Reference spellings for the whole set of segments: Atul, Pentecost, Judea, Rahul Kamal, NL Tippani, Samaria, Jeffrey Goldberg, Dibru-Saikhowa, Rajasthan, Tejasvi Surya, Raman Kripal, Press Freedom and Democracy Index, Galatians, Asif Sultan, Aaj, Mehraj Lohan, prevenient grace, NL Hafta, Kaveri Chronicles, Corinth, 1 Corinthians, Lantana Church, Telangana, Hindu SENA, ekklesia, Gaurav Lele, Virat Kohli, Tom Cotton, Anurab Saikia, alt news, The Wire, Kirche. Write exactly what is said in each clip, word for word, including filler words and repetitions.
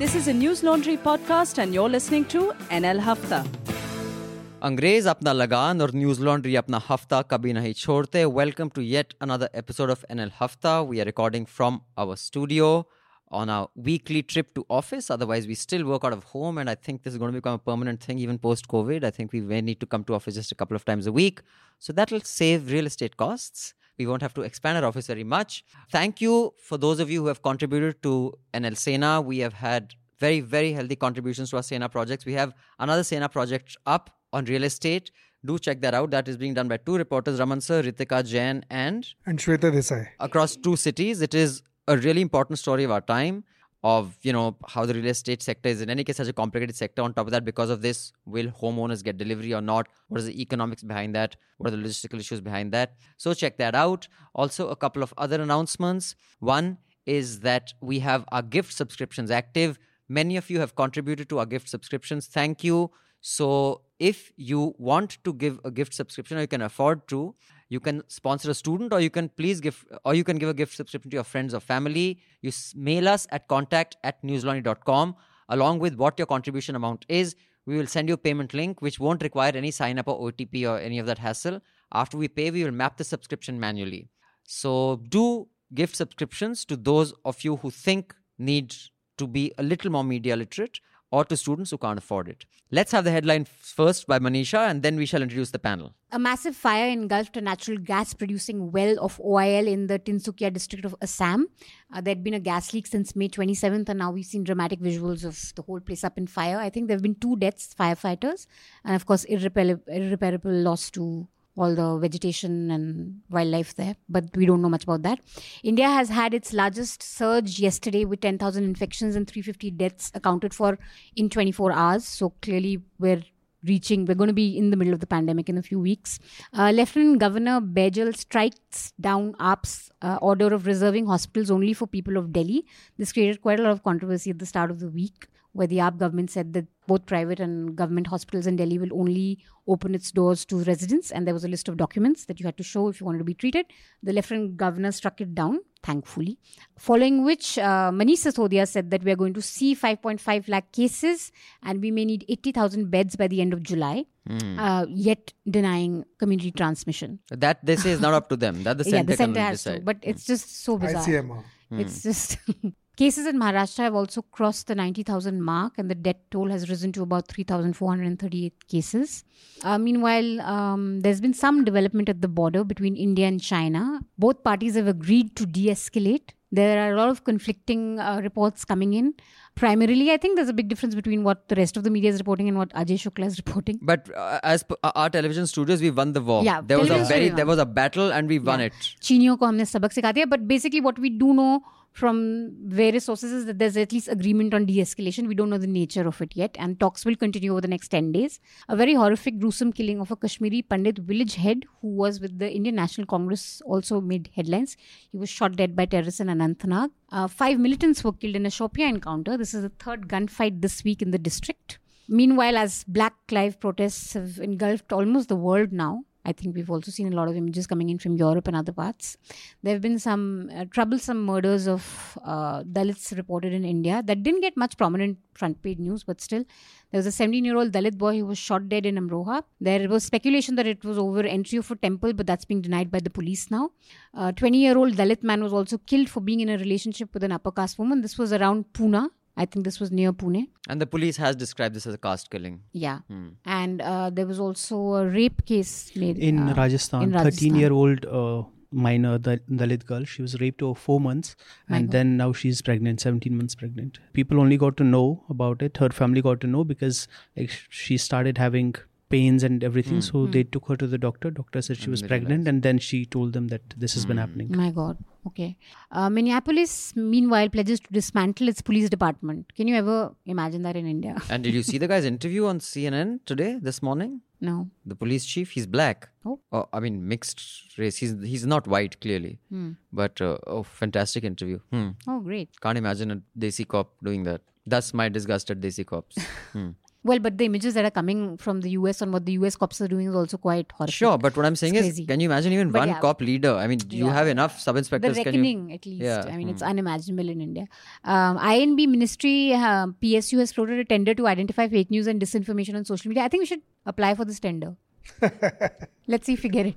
This is a News Laundry podcast and you're listening to N L Hafta. Angrez apna lagaan aur News Laundry apna hafta kabhi nahi chhodte. Welcome to yet another episode of N L Hafta. We are recording from our studio on our weekly trip to office. Otherwise, we still work out of home, and I think this is going to become a permanent thing even post-COVID. I think we may need to come to office just a couple of times a week. So that will save real estate costs. We won't have to expand our office very much. Thank you for those of you who have contributed to N L Sena. We have had very, very healthy contributions to our Sena projects. We have another Sena project up on real estate. Do check that out. That is being done by two reporters, Raman Sir, Ritika Jain and... And Shweta Desai. Across two cities. It is a really important story of our time, of, you know, how the real estate sector is in any case such a complicated sector. On top of that, because of this, will homeowners get delivery or not? What is the economics behind that? What are the logistical issues behind that? So check that out. Also, a couple of other announcements. One is that we have our gift subscriptions active. Many of you have contributed to our gift subscriptions. Thank you. So if you want to give a gift subscription, or you can afford to, you can sponsor a student, or you can please give, or you can give a gift subscription to your friends or family. You mail us at contact at newslaundry dot com along with what your contribution amount is. We will send you a payment link, which won't require any sign up or O T P or any of that hassle. After we pay, we will map the subscription manually. So do gift subscriptions to those of you who think need to be a little more media literate, or to students who can't afford it. Let's have the headline first by Manisha, and then we shall introduce the panel. A massive fire engulfed a natural gas-producing well of O I L in the Tinsukia district of Assam. Uh, there had been a gas leak since May twenty-seventh, and now we've seen dramatic visuals of the whole place up in fire. I think there have been two deaths, firefighters, and of course irreparable, irreparable loss to all the vegetation and wildlife there, but we don't know much about that. India has had its largest surge yesterday with ten thousand infections and three hundred fifty deaths accounted for in twenty-four hours. So clearly we're reaching, we're going to be in the middle of the pandemic in a few weeks. Uh, Lieutenant Governor Bejal strikes down A A P's uh, order of reserving hospitals only for people of Delhi. This created quite a lot of controversy at the start of the week, where the A A P government said that both private and government hospitals in Delhi will only open its doors to residents. And there was a list of documents that you had to show if you wanted to be treated. The Lieutenant Governor struck it down, thankfully. Following which, uh, Manisha Sodia said that we are going to see five point five lakh cases and we may need eighty thousand beds by the end of July, mm. uh, yet denying community transmission. That they say is not up to them. That the center, yeah, the center has decide. to. But it's just so bizarre. I C M R. Mm. It's just... Cases in Maharashtra have also crossed the ninety thousand mark, and the death toll has risen to about three thousand four hundred thirty-eight cases. Uh, meanwhile, um, there's been some development at the border between India and China. Both parties have agreed to de-escalate. There are a lot of conflicting uh, reports coming in. Primarily, I think there's a big difference between what the rest of the media is reporting and what Ajay Shukla is reporting. But uh, as p- our television studios, we won the war. Yeah, there was a very there was a battle and we yeah. won it. Chiniyon ko humne sabak sikha diya. But basically, what we do know from various sources is that there's at least agreement on de-escalation. We don't know the nature of it yet, and talks will continue over the next ten days. A very horrific, gruesome killing of a Kashmiri Pandit village head who was with the Indian National Congress also made headlines. He was shot dead by terrorists in Anantnag. Uh, five militants were killed in a Shopian encounter. This is the third gunfight this week in the district. Meanwhile, as Black Lives protests have engulfed almost the world now, I think we've also seen a lot of images coming in from Europe and other parts. There have been some uh, troublesome murders of uh, Dalits reported in India that didn't get much prominent front page news, but still. There was a seventeen-year-old Dalit boy who was shot dead in Amroha. There was speculation that it was over entry of a temple, but that's being denied by the police now. A uh, twenty-year-old Dalit man was also killed for being in a relationship with an upper-caste woman. This was around Pune. I think this was near Pune. And the police has described this as a caste killing. Yeah. Hmm. And uh, there was also a rape case made in uh, Rajasthan. In Rajasthan. thirteen-year-old uh, minor Dal- Dalit girl. She was raped over four months. And My then God. now she's pregnant, seventeen months pregnant. People only got to know about it. Her family got to know because like, she started having pains and everything. Hmm. So hmm. they took her to the doctor. Doctor said she and was pregnant. Realized. And then she told them that this has hmm. been happening. My God. Okay. Uh, Minneapolis, meanwhile, pledges to dismantle its police department. Can you ever imagine that in India? And did you see the guy's interview on C N N today, this morning? No. The police chief, he's black. Oh. oh I mean, mixed race. He's he's not white, clearly. Hmm. But, uh, oh, fantastic interview. Hmm. Oh, great. Can't imagine a Desi cop doing that. That's my disgust at Desi cops. Hmm. Well, but the images that are coming from the U S on what the U S cops are doing is also quite horrific. Sure, but what I'm saying it's is, crazy. Can you imagine even but one yeah. cop leader? I mean, do yeah. you have enough sub-inspectors? The reckoning, can you... at least. Yeah. I mean, hmm. it's unimaginable in India. Um, I N B Ministry, uh, P S U has floated a tender to identify fake news and disinformation on social media. I think we should apply for this tender. Let's see if we get it.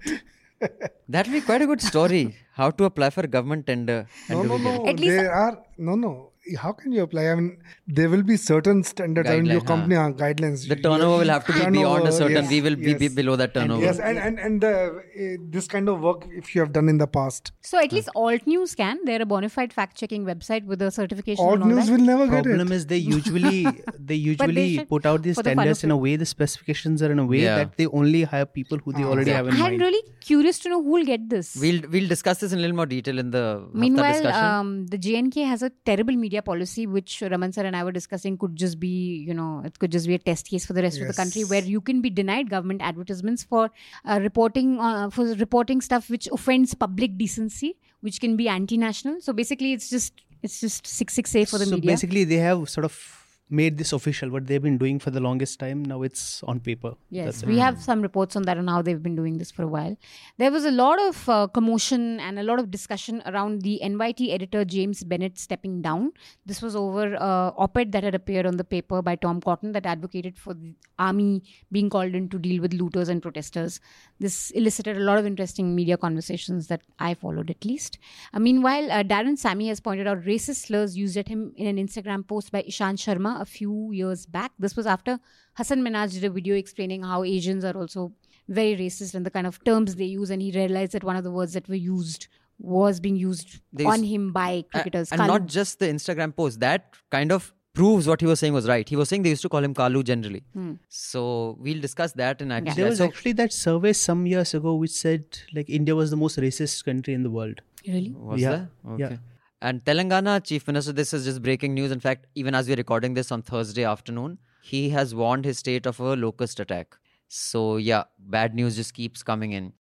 That would be quite a good story. How to apply for government tender. No, no, no. At least... They are... No, no. How can you apply? I mean, there will be certain standards in your company huh. guidelines. The turnover will have to be turnover, beyond a certain. Yes, we will yes. be below that turnover. And, yes, and and and the, uh, this kind of work, if you have done in the past. So at huh. least Alt News can. They're a bona fide fact-checking website with a certification. Alt and all News that. Will never Problem get it. The problem is they usually they usually they put out these standards the in a way. The specifications are in a way yeah. that they only hire people who they ah, already so have in I'm mind. I'm really curious to know who will get this. We'll we'll discuss this in a little more detail in the meanwhile discussion. Um, the J N K has a terrible media policy, which Raman sir and I were discussing, could just be, you know, it could just be a test case for the rest yes. of the country, where you can be denied government advertisements for uh, reporting uh, for reporting stuff which offends public decency, which can be anti-national. So basically, it's just it's just six six A for the so media. So basically, they have sort of made this official, what they've been doing for the longest time. Now it's on paper. Yes, That's we it. have some reports on that and how they've been doing this for a while. There was a lot of uh, commotion and a lot of discussion around the N Y T editor James Bennett stepping down. This was over uh, op-ed that had appeared on the paper by Tom Cotton that advocated for the army being called in to deal with looters and protesters. This elicited a lot of interesting media conversations that I followed, at least. Uh, meanwhile, uh, Darren Sammy has pointed out racist slurs used at him in an Instagram post by Ishan Sharma a few years back. This was after Hasan Minhaj did a video explaining how Asians are also very racist and the kind of terms they use, and he realized that one of the words that were used was being used they on him by cricketers. Uh, and Kalu. Not just the Instagram post. That kind of proves what he was saying was right. He was saying they used to call him Kalu generally. Hmm. So we'll discuss that in action. Yeah. There was so, actually that survey some years ago which said like India was the most racist country in the world. Really? Was yeah. there? Okay. Yeah. And Telangana Chief Minister, this is just breaking news. In fact, even as we're recording this on Thursday afternoon, he has warned his state of a locust attack. So yeah, bad news just keeps coming in.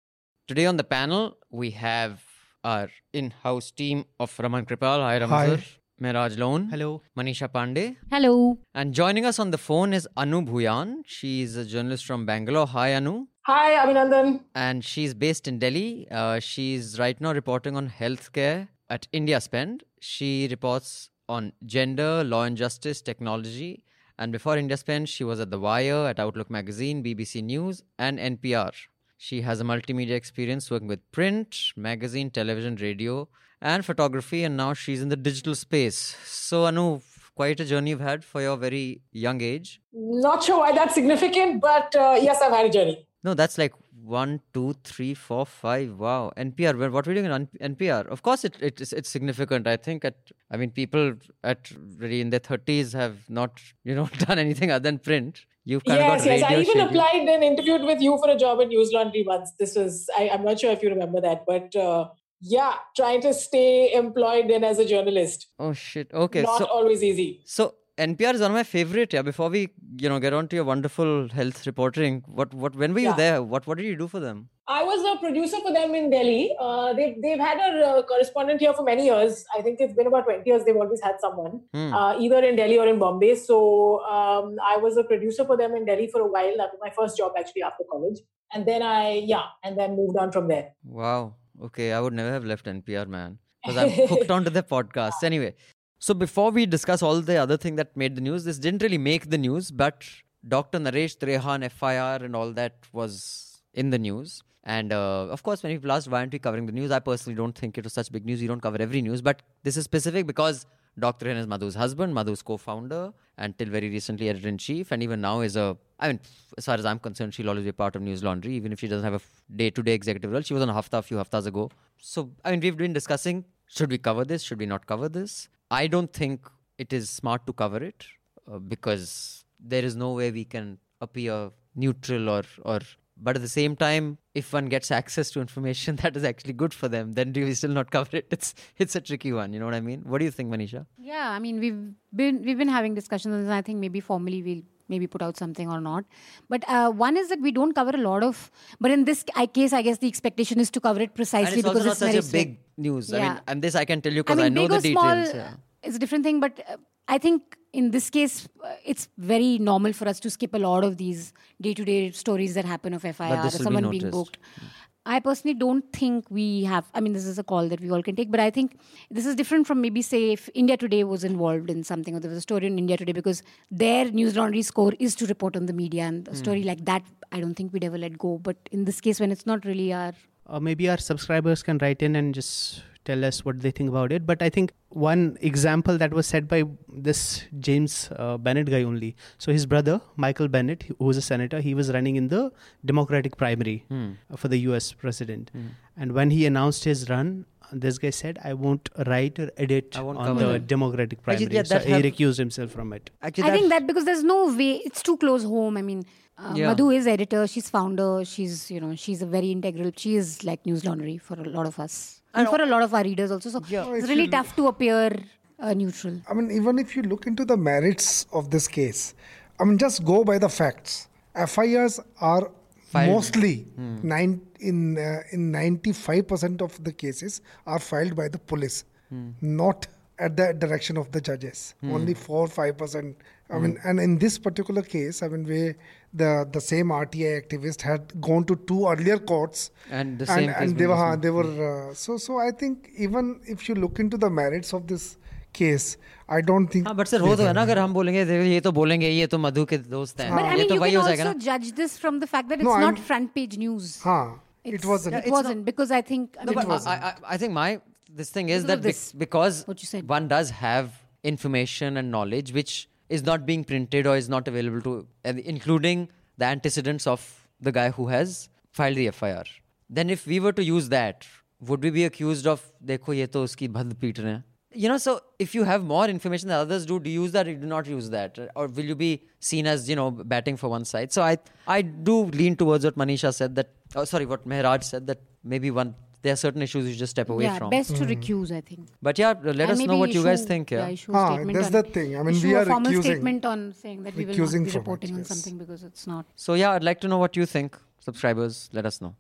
Today on the panel, we have our in-house team of Raman Kripal. Hi, Raman sir. Mehraj Lohan. Hello. Manisha Pandey. Hello. And joining us on the phone is Anu Bhuyan. She's a journalist from Bangalore. Hi, Anu. Hi, Abhinandan. And she's based in Delhi. Uh, she's right now reporting on healthcare at India Spend. She reports on gender, law and justice, technology. And before India Spend, she was at The Wire, at Outlook Magazine, B B C News and N P R. She has a multimedia experience working with print, magazine, television, radio and photography. And now she's in the digital space. So Anu, quite a journey you've had for your very young age. Not sure why that's significant, but uh, yes, I've had a journey. No, that's like one, two, three, four, five. Wow. N P R. What we're doing in N P R? Of course, it, it it's, it's significant. I think at, I mean, people at really in their thirties have not, you know, done anything other than print. You've kind yes, of got yes. I even shady. applied and interviewed with you for a job at News Laundry once. This was, I, I'm not sure if you remember that, but uh, yeah, trying to stay employed in as a journalist. Oh, shit. Okay. Not so, always easy. So, N P R is one of my favorite. Yeah, before we, you know, get on to your wonderful health reporting, what, what, when were you yeah. there? What, what did you do for them? I was a producer for them in Delhi. Uh, they've they've had a uh, correspondent here for many years. I think it's been about twenty years. They've always had someone, hmm. uh, either in Delhi or in Bombay. So um, I was a producer for them in Delhi for a while. That was my first job actually after college, and then I yeah, and then moved on from there. Wow. Okay, I would never have left N P R, man, because I'm hooked onto their podcasts. Anyway. So before we discuss all the other thing that made the news, this didn't really make the news, but Doctor Naresh Trehan, F I R and all that was in the news. And uh, of course, when we've last, why aren't we covering the news? I personally don't think it was such big news. You don't cover every news, but this is specific because Doctor Trehan is Madhu's husband, Madhu's co-founder, and till very recently editor-in-chief, and even now is a, I mean, as far as I'm concerned, she'll always be part of News Laundry, even if she doesn't have a day-to-day executive role. She was on Hafta a few haftas ago. So, I mean, we've been discussing, should we cover this? Should we not cover this? I don't think it is smart to cover it uh, because there is no way we can appear neutral or, or... But at the same time, if one gets access to information that is actually good for them, then do we still not cover it? It's it's a tricky one, you know what I mean? What do you think, Manisha? Yeah, I mean, we've been, we've been having discussions and I think maybe formally we'll maybe put out something or not. But uh, one is that we don't cover a lot of... But in this case, I guess the expectation is to cover it precisely because it's very... And it's also not such a big news. Yeah. I mean, and this I can tell you because I, mean, I know the details. Small, yeah. it's a different thing, but uh, I think in this case, uh, it's very normal for us to skip a lot of these day-to-day stories that happen of F I R or someone be being booked. Mm. I personally don't think we have, I mean, this is a call that we all can take, but I think this is different from maybe, say, if India Today was involved in something or there was a story in India Today, because their News Laundry score is to report on the media, and a mm. story like that, I don't think we'd ever let go. But in this case, when it's not really our... Or maybe our subscribers can write in and just tell us what they think about it. But I think one example that was said by this James uh, Bennett guy only. So his brother, Michael Bennett, who was a senator, he was running in the Democratic primary mm. for the U S president. Mm. And when he announced his run, this guy said, I won't write or edit on the it. Democratic primary. Actually, yeah, so he recused himself from it. Actually, I think that because there's no way, it's too close home. I mean, Uh, yeah. Madhu is editor, she's founder, she's, you know, she's a very integral, she is like News Laundry for a lot of us. And for a lot of our readers also. So yeah. it's really tough to appear uh, neutral. I mean, even if you look into the merits of this case, I mean, just go by the facts. F I Rs are filed. Mostly, hmm. nine, in uh, in ninety-five percent of the cases are filed by the police, hmm. not at the direction of the judges. Hmm. Only four to five percent. I mean, and in this particular case, I mean, we, the the same R T I activist had gone to two earlier courts, and the same, and, and they were they were uh, so so. I think even if you look into the merits of this case, I don't think. But sir, वो तो है ना अगर हम बोलेंगे ये तो बोलेंगे ये तो मधु के दोस्त हैं. But I mean, you can also judge this from the fact that it's no, not front page news. हाँ, it wasn't. It wasn't because I think. No, but I, I I think my this thing is that this, because one does have information and knowledge which is not being printed or is not available to, uh, including the antecedents of the guy who has filed the F I R. Then if we were to use that, would we be accused of, dekho ye to uski bhand peet rahe hain? You know, so if you have more information than others do, do you use that or do not use that? Or will you be seen as, you know, batting for one side? So I I do lean towards what Manisha said that, oh, sorry, what Mehraj said that maybe one, there are certain issues you just step away yeah, from. Yeah, best mm. to recuse, I think. But yeah, let and us know what issue, you guys think. Yeah, yeah issue ah, that's the thing. I mean, we are a formal recusing. Statement on saying that we will not be reporting it, yes. on something because it's not. So yeah, I'd like to know what you think. Subscribers, let us know.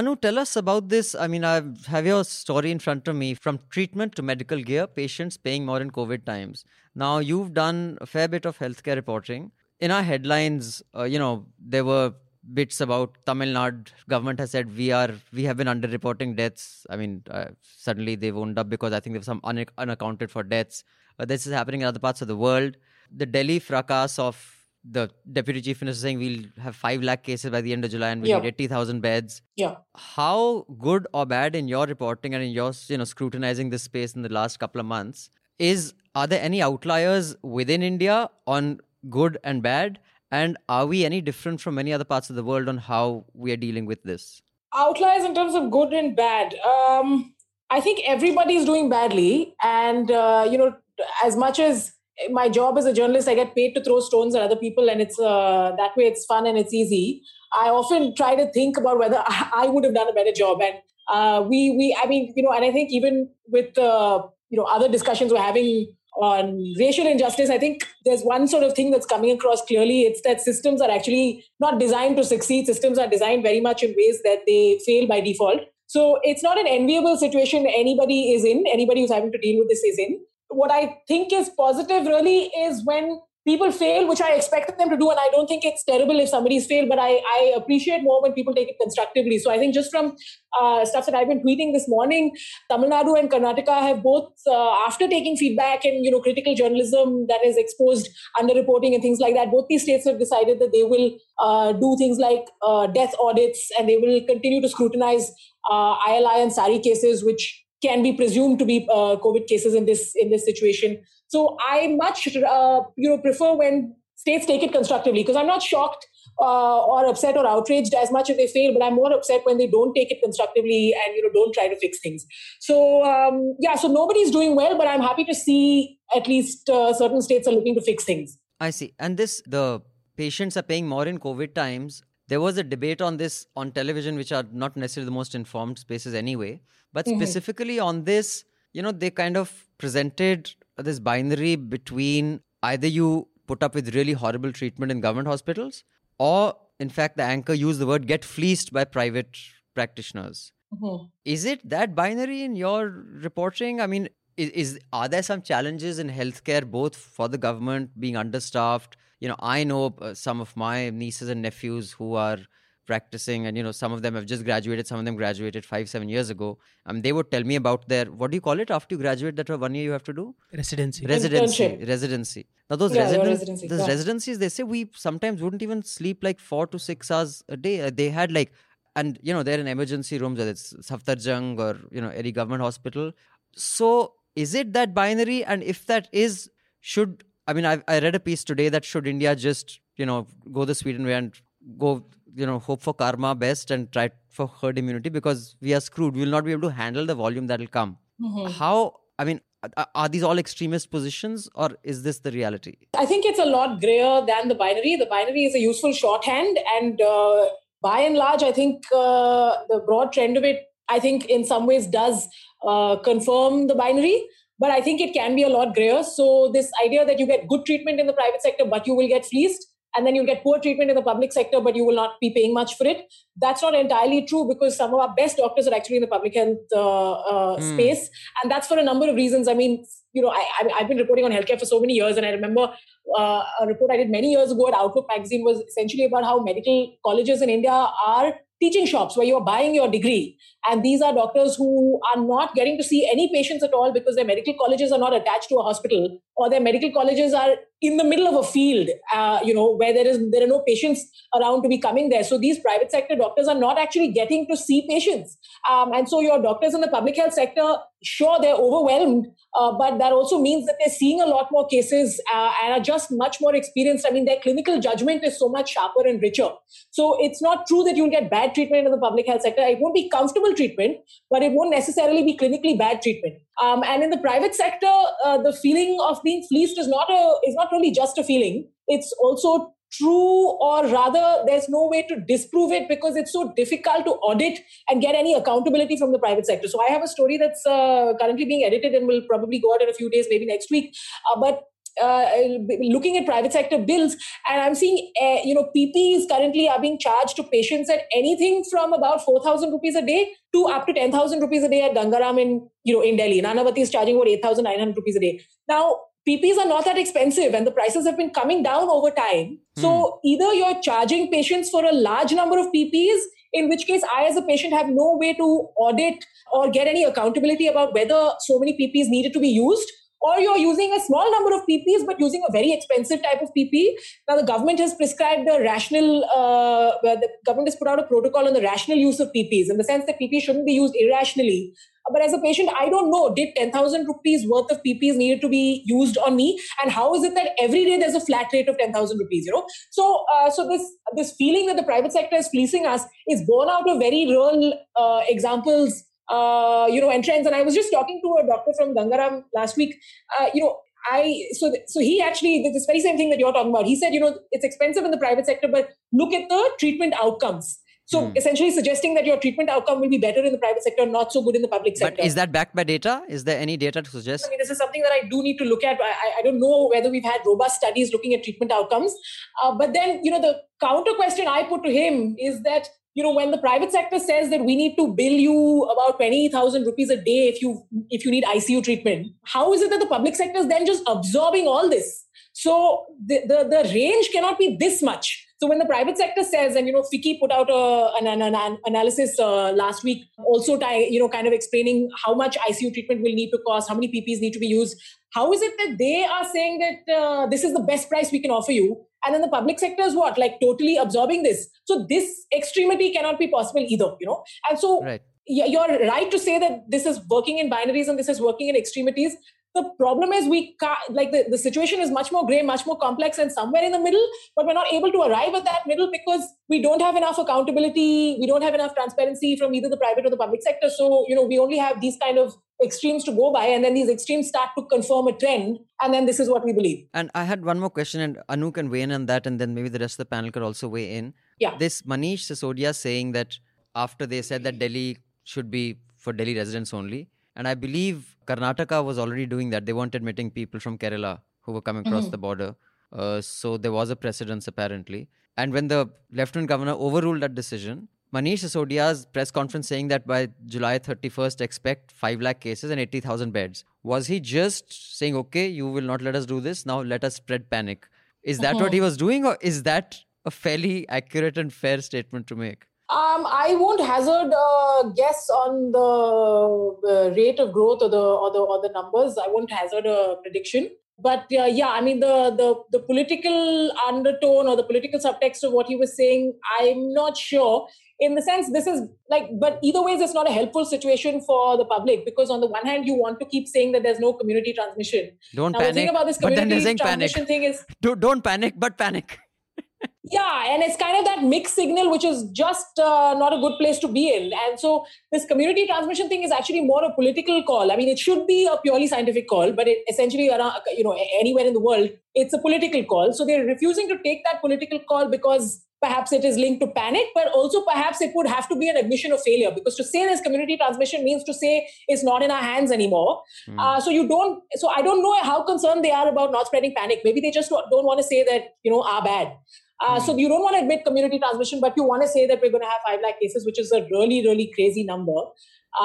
Anu, tell us about this. I mean, I have your story in front of me. From treatment to medical gear, patients paying more in COVID times. Now, you've done a fair bit of healthcare reporting. In our headlines, uh, you know, there were bits about Tamil Nadu government has said we are we have been underreporting deaths. I mean, uh, suddenly they've owned up because I think there's some un- unaccounted for deaths. Uh, this is happening in other parts of the world. The Delhi fracas of the deputy chief minister saying we'll have five lakh cases by the end of July and we'll yeah. need eighty thousand beds. Yeah. How good or bad in your reporting and in your you know scrutinizing this space in the last couple of months is, are there any outliers within India on good and bad? And are we any different from many other parts of the world on how we are dealing with this? Outliers in terms of good and bad. Um, I think everybody is doing badly. And, uh, you know, as much as my job as a journalist, I get paid to throw stones at other people. And it's uh, that way it's fun and it's easy. I often try to think about whether I would have done a better job. And uh, we, we, I mean, you know, and I think even with, uh, you know, other discussions we're having on racial injustice, I think there's one sort of thing that's coming across clearly. It's that systems are actually not designed to succeed. Systems are designed very much in ways that they fail by default. So it's not an enviable situation anybody is in. Anybody who's having to deal with this is in. What I think is positive really is when people fail, which I expected them to do. And I don't think it's terrible if somebody's failed, but I, I appreciate more when people take it constructively. So I think just from uh, stuff that I've been tweeting this morning, Tamil Nadu and Karnataka have both, uh, after taking feedback and, you know, critical journalism that is exposed underreporting and things like that, both these states have decided that they will uh, do things like uh, death audits, and they will continue to scrutinize uh, I L I and SARI cases, which can be presumed to be uh, COVID cases in this in this situation. So I much uh, you know prefer when states take it constructively, because I'm not shocked uh, or upset or outraged as much if they fail, but I'm more upset when they don't take it constructively and you know don't try to fix things. So um, yeah, so nobody's doing well, but I'm happy to see at least uh, certain states are looking to fix things. I see. And this, the patients are paying more in COVID times. There was a debate on this on television, which are not necessarily the most informed spaces anyway. But mm-hmm. specifically on this, you know, they kind of presented this binary between either you put up with really horrible treatment in government hospitals, or in fact, the anchor used the word get fleeced by private practitioners. Mm-hmm. Is it that binary in your reporting? I mean, is, is are there some challenges in healthcare, both for the government being understaffed? You know, I know uh, some of my nieces and nephews who are practicing, and you know, some of them have just graduated, some of them graduated five, seven years ago. Um, they would tell me about their, what do you call it after you graduate, that one year you have to do? Residency. Residency. Internship. Residency. Now those, yeah, residen- residency. those yeah. residencies, they say we sometimes wouldn't even sleep like four to six hours a day. They had like, and you know, they're in emergency rooms, whether it's Safdarjung or, you know, any government hospital. So is it that binary? And if that is, should, I mean, I I read a piece today that should India just, you know, go the Sweden way and go, you know, hope for karma best and try for herd immunity, because we are screwed. We will not be able to handle the volume that will come. Mm-hmm. How, I mean, are these all extremist positions, or is this the reality? I think it's a lot grayer than the binary. The binary is a useful shorthand, and uh, by and large, I think uh, the broad trend of it, I think in some ways does uh, confirm the binary. But I think it can be a lot grayer. So this idea that you get good treatment in the private sector, but you will get fleeced, and then you'll get poor treatment in the public sector, but you will not be paying much for it. That's not entirely true, because some of our best doctors are actually in the public health uh, uh, mm. space. And that's for a number of reasons. I mean, you know, I, I, I've been reporting on healthcare for so many years. And I remember uh, a report I did many years ago at Outlook Magazine was essentially about how medical colleges in India are teaching shops where you are buying your degree. And these are doctors who are not getting to see any patients at all, because their medical colleges are not attached to a hospital, or their medical colleges are in the middle of a field, uh, you know, where there is there are no patients around to be coming there. So these private sector doctors are not actually getting to see patients. Um, and so your doctors in the public health sector, sure, they're overwhelmed, uh, but that also means that they're seeing a lot more cases uh, and are just much more experienced. I mean, their clinical judgment is so much sharper and richer. So it's not true that you'll get bad treatment in the public health sector. It won't be comfortable treatment, but it won't necessarily be clinically bad treatment. Um, and in the private sector, uh, the feeling of being fleeced is not a is not really just a feeling. It's also true, or rather, there's no way to disprove it, because it's so difficult to audit and get any accountability from the private sector. So I have a story that's uh, currently being edited and will probably go out in a few days, maybe next week. Uh, but Uh, looking at private sector bills, and I'm seeing, uh, you know, P Ps currently are being charged to patients at anything from about four thousand rupees a day to up to ten thousand rupees a day at Gangaram in, you know, in Delhi. Nanavati is charging about eight thousand nine hundred rupees a day. Now, P Ps are not that expensive, and the prices have been coming down over time. Hmm. So either you're charging patients for a large number of P Ps, in which case I as a patient have no way to audit or get any accountability about whether so many P Ps needed to be used, or you're using a small number of P Ps, but using a very expensive type of P P. Now, the government has prescribed the rational, uh, where the government has put out a protocol on the rational use of P Ps, in the sense that P Ps shouldn't be used irrationally. But as a patient, I don't know, did ten thousand rupees worth of P Ps needed to be used on me? And how is it that every day there's a flat rate of ten thousand rupees, you know? So uh, so this this feeling that the private sector is fleecing us is born out of very real uh, examples Uh, you know, and trends. And I was just talking to a doctor from Gangaram last week. Uh, you know, I so th- so he actually did this very same thing that you're talking about. He said, you know, it's expensive in the private sector, but look at the treatment outcomes. So hmm. essentially suggesting that your treatment outcome will be better in the private sector, not so good in the public sector. But is that backed by data? Is there any data to suggest? I mean, this is something that I do need to look at. I, I don't know whether we've had robust studies looking at treatment outcomes. Uh, but then, you know, the counter question I put to him is that, you know, when the private sector says that we need to bill you about twenty thousand rupees a day if you if you need I C U treatment, how is it that the public sector is then just absorbing all this? So the, the, the range cannot be this much. So when the private sector says, and, you know, Fiki put out a, an, an, an analysis uh, last week, also, ty- you know, kind of explaining how much I C U treatment will need to cost, how many P Ps need to be used. How is it that they are saying that uh, this is the best price we can offer you? And then the public sector is what? Like totally absorbing this. So this extremity cannot be possible either, you know? And so right. You're right to say that this is working in binaries and this is working in extremities. The problem is we can't, like the, the situation is much more gray, much more complex, and somewhere in the middle, but we're not able to arrive at that middle because we don't have enough accountability. We don't have enough transparency from either the private or the public sector. So, you know, we only have these kind of extremes to go by, and then these extremes start to confirm a trend, and then this is what we believe. And I had one more question, and Anu can weigh in on that, and then maybe the rest of the panel could also weigh in. Yeah. This Manish Sisodia saying that after they said that Delhi should be for Delhi residents only, and I believe Karnataka was already doing that. They weren't admitting people from Kerala who were coming across mm-hmm. the border. Uh, so there was a precedence apparently. And when the Lieutenant Governor overruled that decision, Manish Sisodia's press conference saying that by July thirty-first, expect five lakh cases and eighty thousand beds. Was he just saying, okay, you will not let us do this, now let us spread panic? Is that mm-hmm. what he was doing, or is that a fairly accurate and fair statement to make? Um, I won't hazard a guess on the uh, rate of growth or the, or the or the numbers. I won't hazard a prediction. But uh, yeah, I mean, the, the, the political undertone or the political subtext of what he was saying, I'm not sure. In the sense, this is like, but either ways, it's not a helpful situation for the public, because on the one hand, you want to keep saying that there's no community transmission. Don't now, panic. The thing about this community transmission thing is, Do, don't panic, but panic. Yeah, and it's kind of that mixed signal, which is just uh, not a good place to be in. And so this community transmission thing is actually more a political call. I mean, it should be a purely scientific call, but it essentially, around, you know, anywhere in the world, it's a political call. So they're refusing to take that political call because perhaps it is linked to panic, but also perhaps it would have to be an admission of failure, because to say there's community transmission means to say it's not in our hands anymore. Mm. Uh, so you don't, so I don't know how concerned they are about not spreading panic. Maybe they just don't want to say that, you know, are bad. Uh, mm. So you don't want to admit community transmission, but you want to say that we're going to have five lakh cases, which is a really, really crazy number. Uh,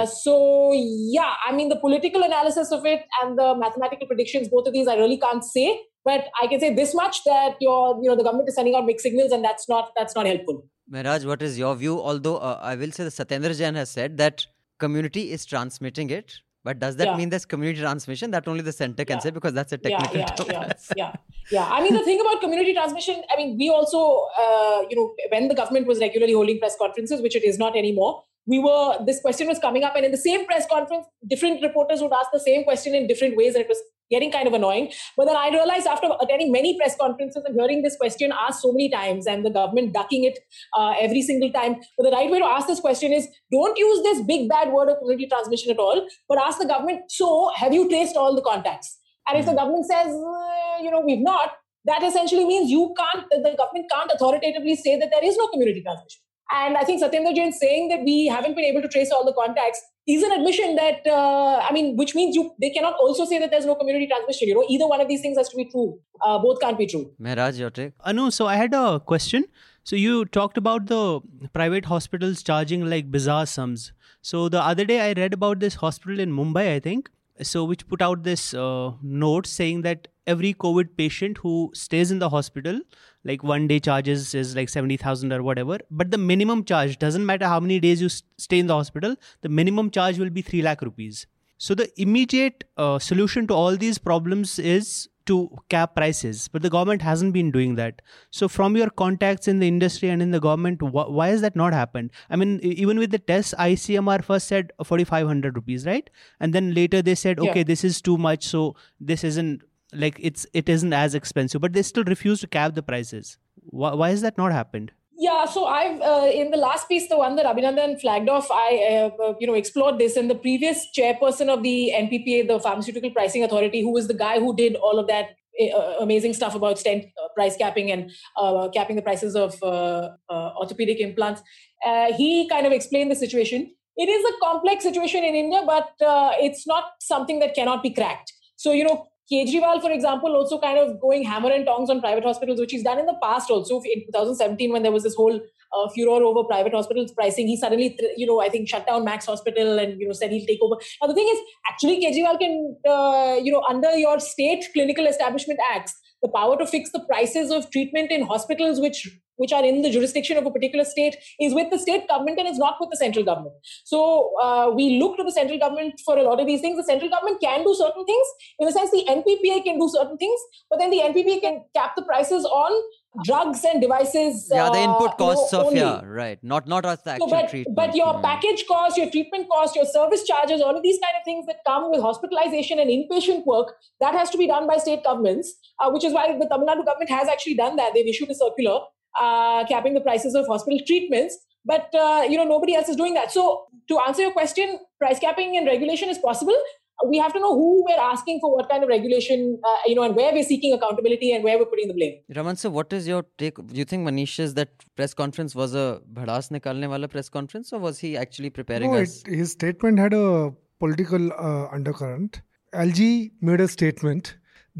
right. So yeah, I mean, the political analysis of it and the mathematical predictions, both of these I really can't say. But I can say this much, that your, you know, the government is sending out mixed signals, and that's not that's not helpful. Mehraj, what is your view? Although uh, I will say that Satendra Jain has said that community is transmitting it. But does that yeah. mean there's community transmission? That only the center can yeah. say, because that's a technical yeah, yeah, term. Yeah, yeah, yeah. I mean, the thing about community transmission, I mean, we also, uh, you know, when the government was regularly holding press conferences, which it is not anymore, we were, this question was coming up, and in the same press conference, different reporters would ask the same question in different ways, and it was getting kind of annoying. But then I realized, after attending many press conferences and hearing this question asked so many times, and the government ducking it uh, every single time, but the right way to ask this question is, don't use this big bad word of community transmission at all, but ask the government, so have you traced all the contacts? And if the government says, uh, you know, we've not, that essentially means you can't, the government can't authoritatively say that there is no community transmission. And I think Satendra Jain saying that we haven't been able to trace all the contacts is an admission that, uh, I mean, which means you they cannot also say that there's no community transmission. You know, either one of these things has to be true. Uh, both can't be true. Mehraj, your take? Anu, so I had a question. So you talked about the private hospitals charging like bizarre sums. So the other day I read about this hospital in Mumbai, I think, so which put out this uh, note saying that every COVID patient who stays in the hospital, like one day charges is like seventy thousand or whatever. But the minimum charge, doesn't matter how many days you stay in the hospital, the minimum charge will be three lakh rupees. So the immediate uh, solution to all these problems is to cap prices. But the government hasn't been doing that. So from your contacts in the industry and in the government, wh- why has that not happened? I mean, even with the tests, I C M R first said forty-five hundred rupees, right? And then later they said, okay, yeah. this is too much. So this isn't, Like it's it isn't as expensive, but they still refuse to cap the prices. Why, why has that not happened? Yeah, so I've uh, in the last piece, the one that Abhinandan flagged off, I uh, you know explored this, and the previous chairperson of the N P P A, the Pharmaceutical Pricing Authority, who was the guy who did all of that uh, amazing stuff about stent uh, price capping and uh, capping the prices of uh, uh, orthopedic implants, uh, he kind of explained the situation. It is a complex situation in India, but uh, it's not something that cannot be cracked. So you know. Kejriwal, for example, also kind of going hammer and tongs on private hospitals, which he's done in the past also. In twenty seventeen, when there was this whole uh, furor over private hospitals pricing, he suddenly, you know, I think shut down Max Hospital and, you know, said he'll take over. Now, the thing is, actually, Kejriwal can, uh, you know, under your state clinical establishment acts, the power to fix the prices of treatment in hospitals, which which are in the jurisdiction of a particular state, is with the state government and is not with the central government. So uh, we look to the central government for a lot of these things. The central government can do certain things. In the sense, the N P P A can do certain things, but then the N P P A can cap the prices on drugs and devices. Yeah, uh, the input costs you know, of, only. yeah, right. Not, not as the actual so, but, treatment. But your mm. package costs, your treatment costs, your service charges, all of these kind of things that come with hospitalization and inpatient work, that has to be done by state governments, uh, which is why the Tamil Nadu government has actually done that. They've issued a circular Uh, capping the prices of hospital treatments, but uh, you know nobody else is doing that. So to answer your question, price capping and regulation is possible. We have to know who we're asking for what kind of regulation, uh, you know, and where we're seeking accountability and where we're putting the blame. Raman sir, what is your take? Do you think Manish's that press conference was a bhadas nikalne wala press conference, or was he actually preparing no, us? It, his statement had a political uh, undercurrent. L G made a statement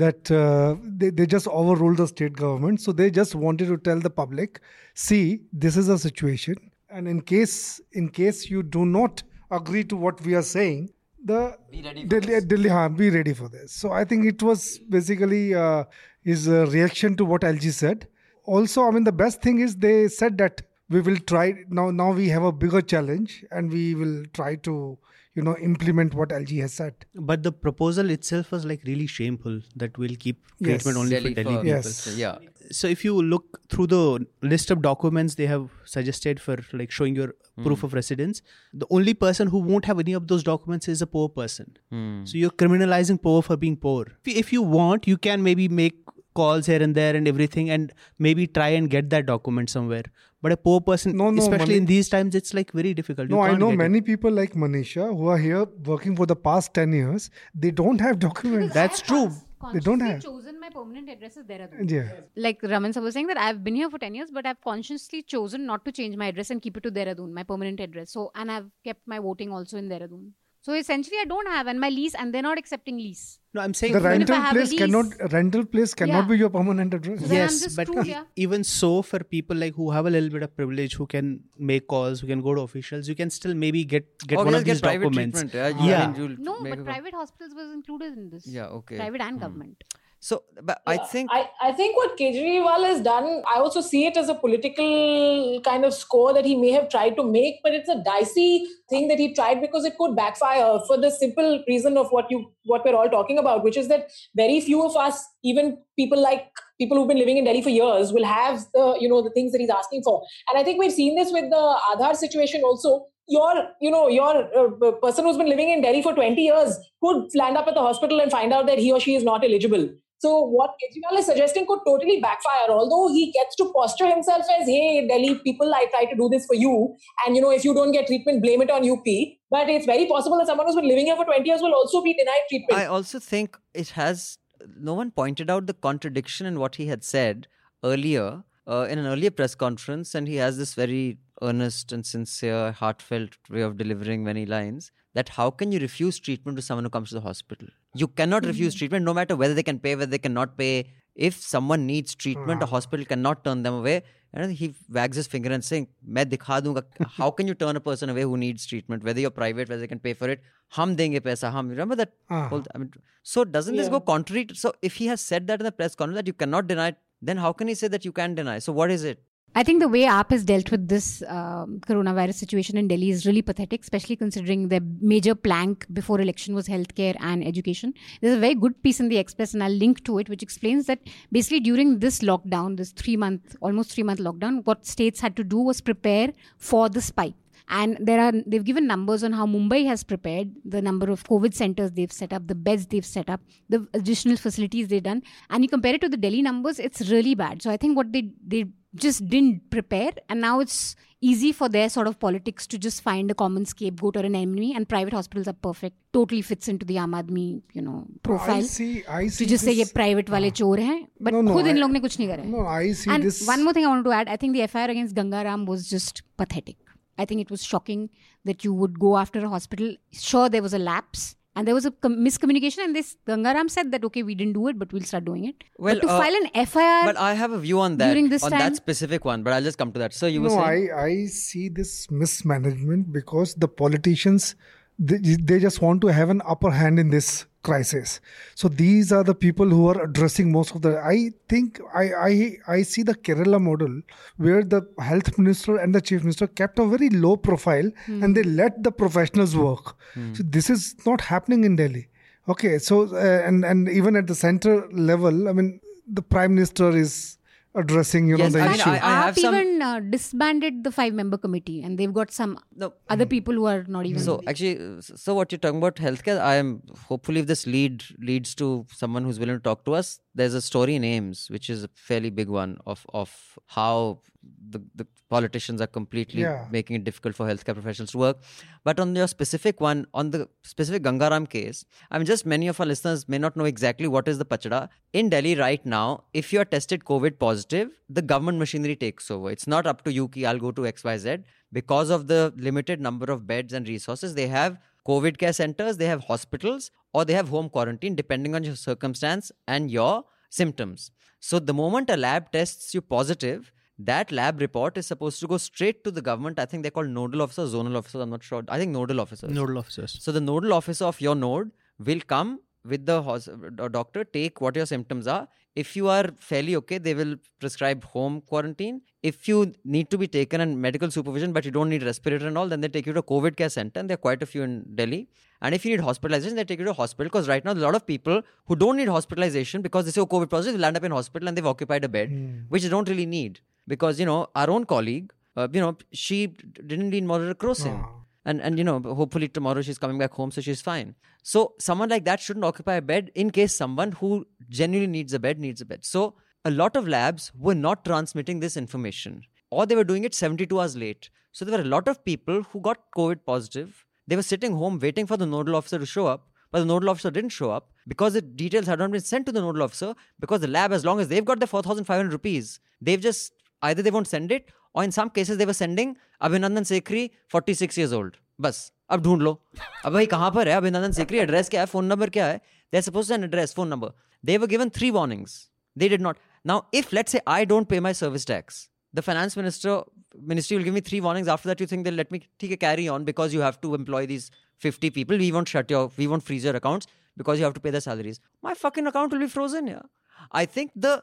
that uh, they, they just overruled the state government. So they just wanted to tell the public, see, this is a situation. And in case in case you do not agree to what we are saying, the be ready for, Delhi, this. Delhi, ha, be ready for this. So I think it was basically uh, his uh, reaction to what L G said. Also, I mean, the best thing is they said that we will try, now now we have a bigger challenge and we will try to, you know, implement what L G has said. But the proposal itself was like really shameful, that we'll keep yes. treatment only Delhi for Delhi for, people. Yes. So, yeah. So if you look through the list of documents they have suggested for like showing your mm. proof of residence, the only person who won't have any of those documents is a poor person. Mm. So you're criminalizing poor for being poor. If you want, you can maybe make calls here and there and everything and maybe try and get that document somewhere. But a poor person, no, no, especially Mani- in these times, it's like very difficult. No, I know many it. people like Manisha who are here working for the past ten years. They don't have documents. That's true. They don't have. Chosen my permanent address is Dehradun. Yeah. Like Raman sir was saying that I've been here for ten years, but I've consciously chosen not to change my address and keep it to Dehradun, my permanent address. So, and I've kept my voting also in Dehradun. So essentially, I don't have, and my lease, and they're not accepting lease. No, I'm saying the rental place lease, cannot rental place cannot yeah. be your permanent address. So yes, but true, yeah. even so, for people like who have a little bit of privilege, who can make calls, who can go to officials, you can still maybe get get or one of get these documents. Yeah, yeah. I mean, no, but private go. hospitals was included in this. Yeah, okay. Private and hmm. government. So, but yeah, I think I, I think what Kejriwal has done, I also see it as a political kind of score that he may have tried to make, but it's a dicey thing that he tried because it could backfire for the simple reason of what you what we're all talking about, which is that very few of us, even people like people who've been living in Delhi for years, will have the you know the things that he's asking for. And I think we've seen this with the Aadhaar situation also. Your, you know, your uh, person who's been living in Delhi for twenty years could land up at the hospital and find out that he or she is not eligible. So what Kejriwal is suggesting could totally backfire, although he gets to posture himself as, hey, Delhi people, I try to do this for you. And, you know, if you don't get treatment, blame it on U P. But it's very possible that someone who's been living here for twenty years will also be denied treatment. I also think it has, no one pointed out the contradiction in what he had said earlier, uh, in an earlier press conference. And he has this very earnest and sincere, heartfelt way of delivering many lines. That how can you refuse treatment to someone who comes to the hospital? You cannot mm-hmm. refuse treatment, no matter whether they can pay, whether they cannot pay. If someone needs treatment, mm. a hospital cannot turn them away. And he wags his finger and saying, "Main dikha dunga." How can you turn a person away who needs treatment, whether you're private, whether they can pay for it? Hum denge paisa, hum. Remember that? Uh-huh. Whole, I mean, so doesn't yeah. this go contrary? To, so if he has said that in the press conference that you cannot deny, then how can he say that you can deny? So what is it? I think the way A A P has dealt with this um, coronavirus situation in Delhi is really pathetic, especially considering their major plank before election was healthcare and education. There's a very good piece in the Express, and I'll link to it, which explains that basically during this lockdown, this three-month, almost three-month lockdown, what states had to do was prepare for the spike. And there are they've given numbers on how Mumbai has prepared, the number of COVID centers they've set up, the beds they've set up, the additional facilities they've done. And you compare it to the Delhi numbers, it's really bad. So I think what they they just didn't prepare, and now it's easy for their sort of politics to just find a common scapegoat or an enemy, and private hospitals are perfect. Totally fits into the Aam Aadmi, you know, profile. I see, I see. To just this, say, ye private wale uh, chor hain, but no, no, khud I, in log ne kuch nahi kar hai. No, I see and this. And one more thing I wanted to add, I think the F I R against Gangaram was just pathetic. I think it was shocking that you would go after a hospital. Sure, there was a lapse. And there was a com- miscommunication, and this Gangaram said that, okay, we didn't do it, but we'll start doing it. Well, but to uh, file an F I R. But I have a view on that, during this on time, that specific one, but I'll just come to that. So you no, were saying? I, I see this mismanagement because the politicians, they, they just want to have an upper hand in this crisis. So these are the people who are addressing most of the... I think I, I, I see the Kerala model where the health minister and the chief minister kept a very low profile mm. and they let the professionals work. Mm. So this is not happening in Delhi. Okay, so uh, and, and even at the centre level, I mean, the prime minister is... addressing, you yes, know, the I issue. Mean, I, I have even uh, disbanded the five-member committee, and they've got some no. other people who are not even... So, actually, so what you're talking about healthcare, I am... Hopefully, if this lead leads to someone who's willing to talk to us, there's a story in Ames, which is a fairly big one, of, of how the, the politicians are completely yeah. making it difficult for healthcare professionals to work. But on your specific one, on the specific Gangaram case, I mean, just many of our listeners may not know exactly what is the pachada. In Delhi right now, if you are tested COVID positive, the government machinery takes over. It's not up to you ki I'll go to X Y Z. Because of the limited number of beds and resources, they have COVID care centers, they have hospitals, or they have home quarantine depending on your circumstance and your symptoms. So the moment a lab tests you positive, That lab report is supposed to go straight to the government. I think they're called nodal officers, zonal officers. I'm not sure. I think nodal officers. Nodal officers. So the nodal officer of your node will come with the hos- doctor, take what your symptoms are. If you are fairly okay, they will prescribe home quarantine. If you need to be taken and medical supervision, but you don't need respirator and all, then they take you to a COVID care center. And there are quite a few in Delhi. And if you need hospitalization, they take you to a hospital. Because right now, a lot of people who don't need hospitalization because they say, oh, COVID positive, will land up in hospital and they've occupied a bed, mm. which they don't really need. Because, you know, our own colleague, uh, you know, she didn't need moderate crocin. Oh. And, and, you know, hopefully tomorrow she's coming back home, so she's fine. So someone like that shouldn't occupy a bed in case someone who genuinely needs a bed needs a bed. So a lot of labs were not transmitting this information, or they were doing it seventy-two hours late. So there were a lot of people who got COVID positive. They were sitting home waiting for the nodal officer to show up. But the nodal officer didn't show up because the details had not been sent to the nodal officer, because the lab, as long as they've got their four thousand five hundred rupees, they've just... either they won't send it, or in some cases they were sending Abhinandan Sekri, forty-six years old. Bas, ab dhoond lo. Ab bhai kahan par hai Abhinandan Sekri? Address kya hai? Phone number kya hai? They're supposed to send address, phone number. They were given three warnings. They did not. Now, if let's say I don't pay my service tax, the finance minister ministry will give me three warnings. After that, you think they'll let me carry on because you have to employ these fifty people. We won't shut your, we won't freeze your accounts because you have to pay their salaries. My fucking account will be frozen here. Yeah. I think the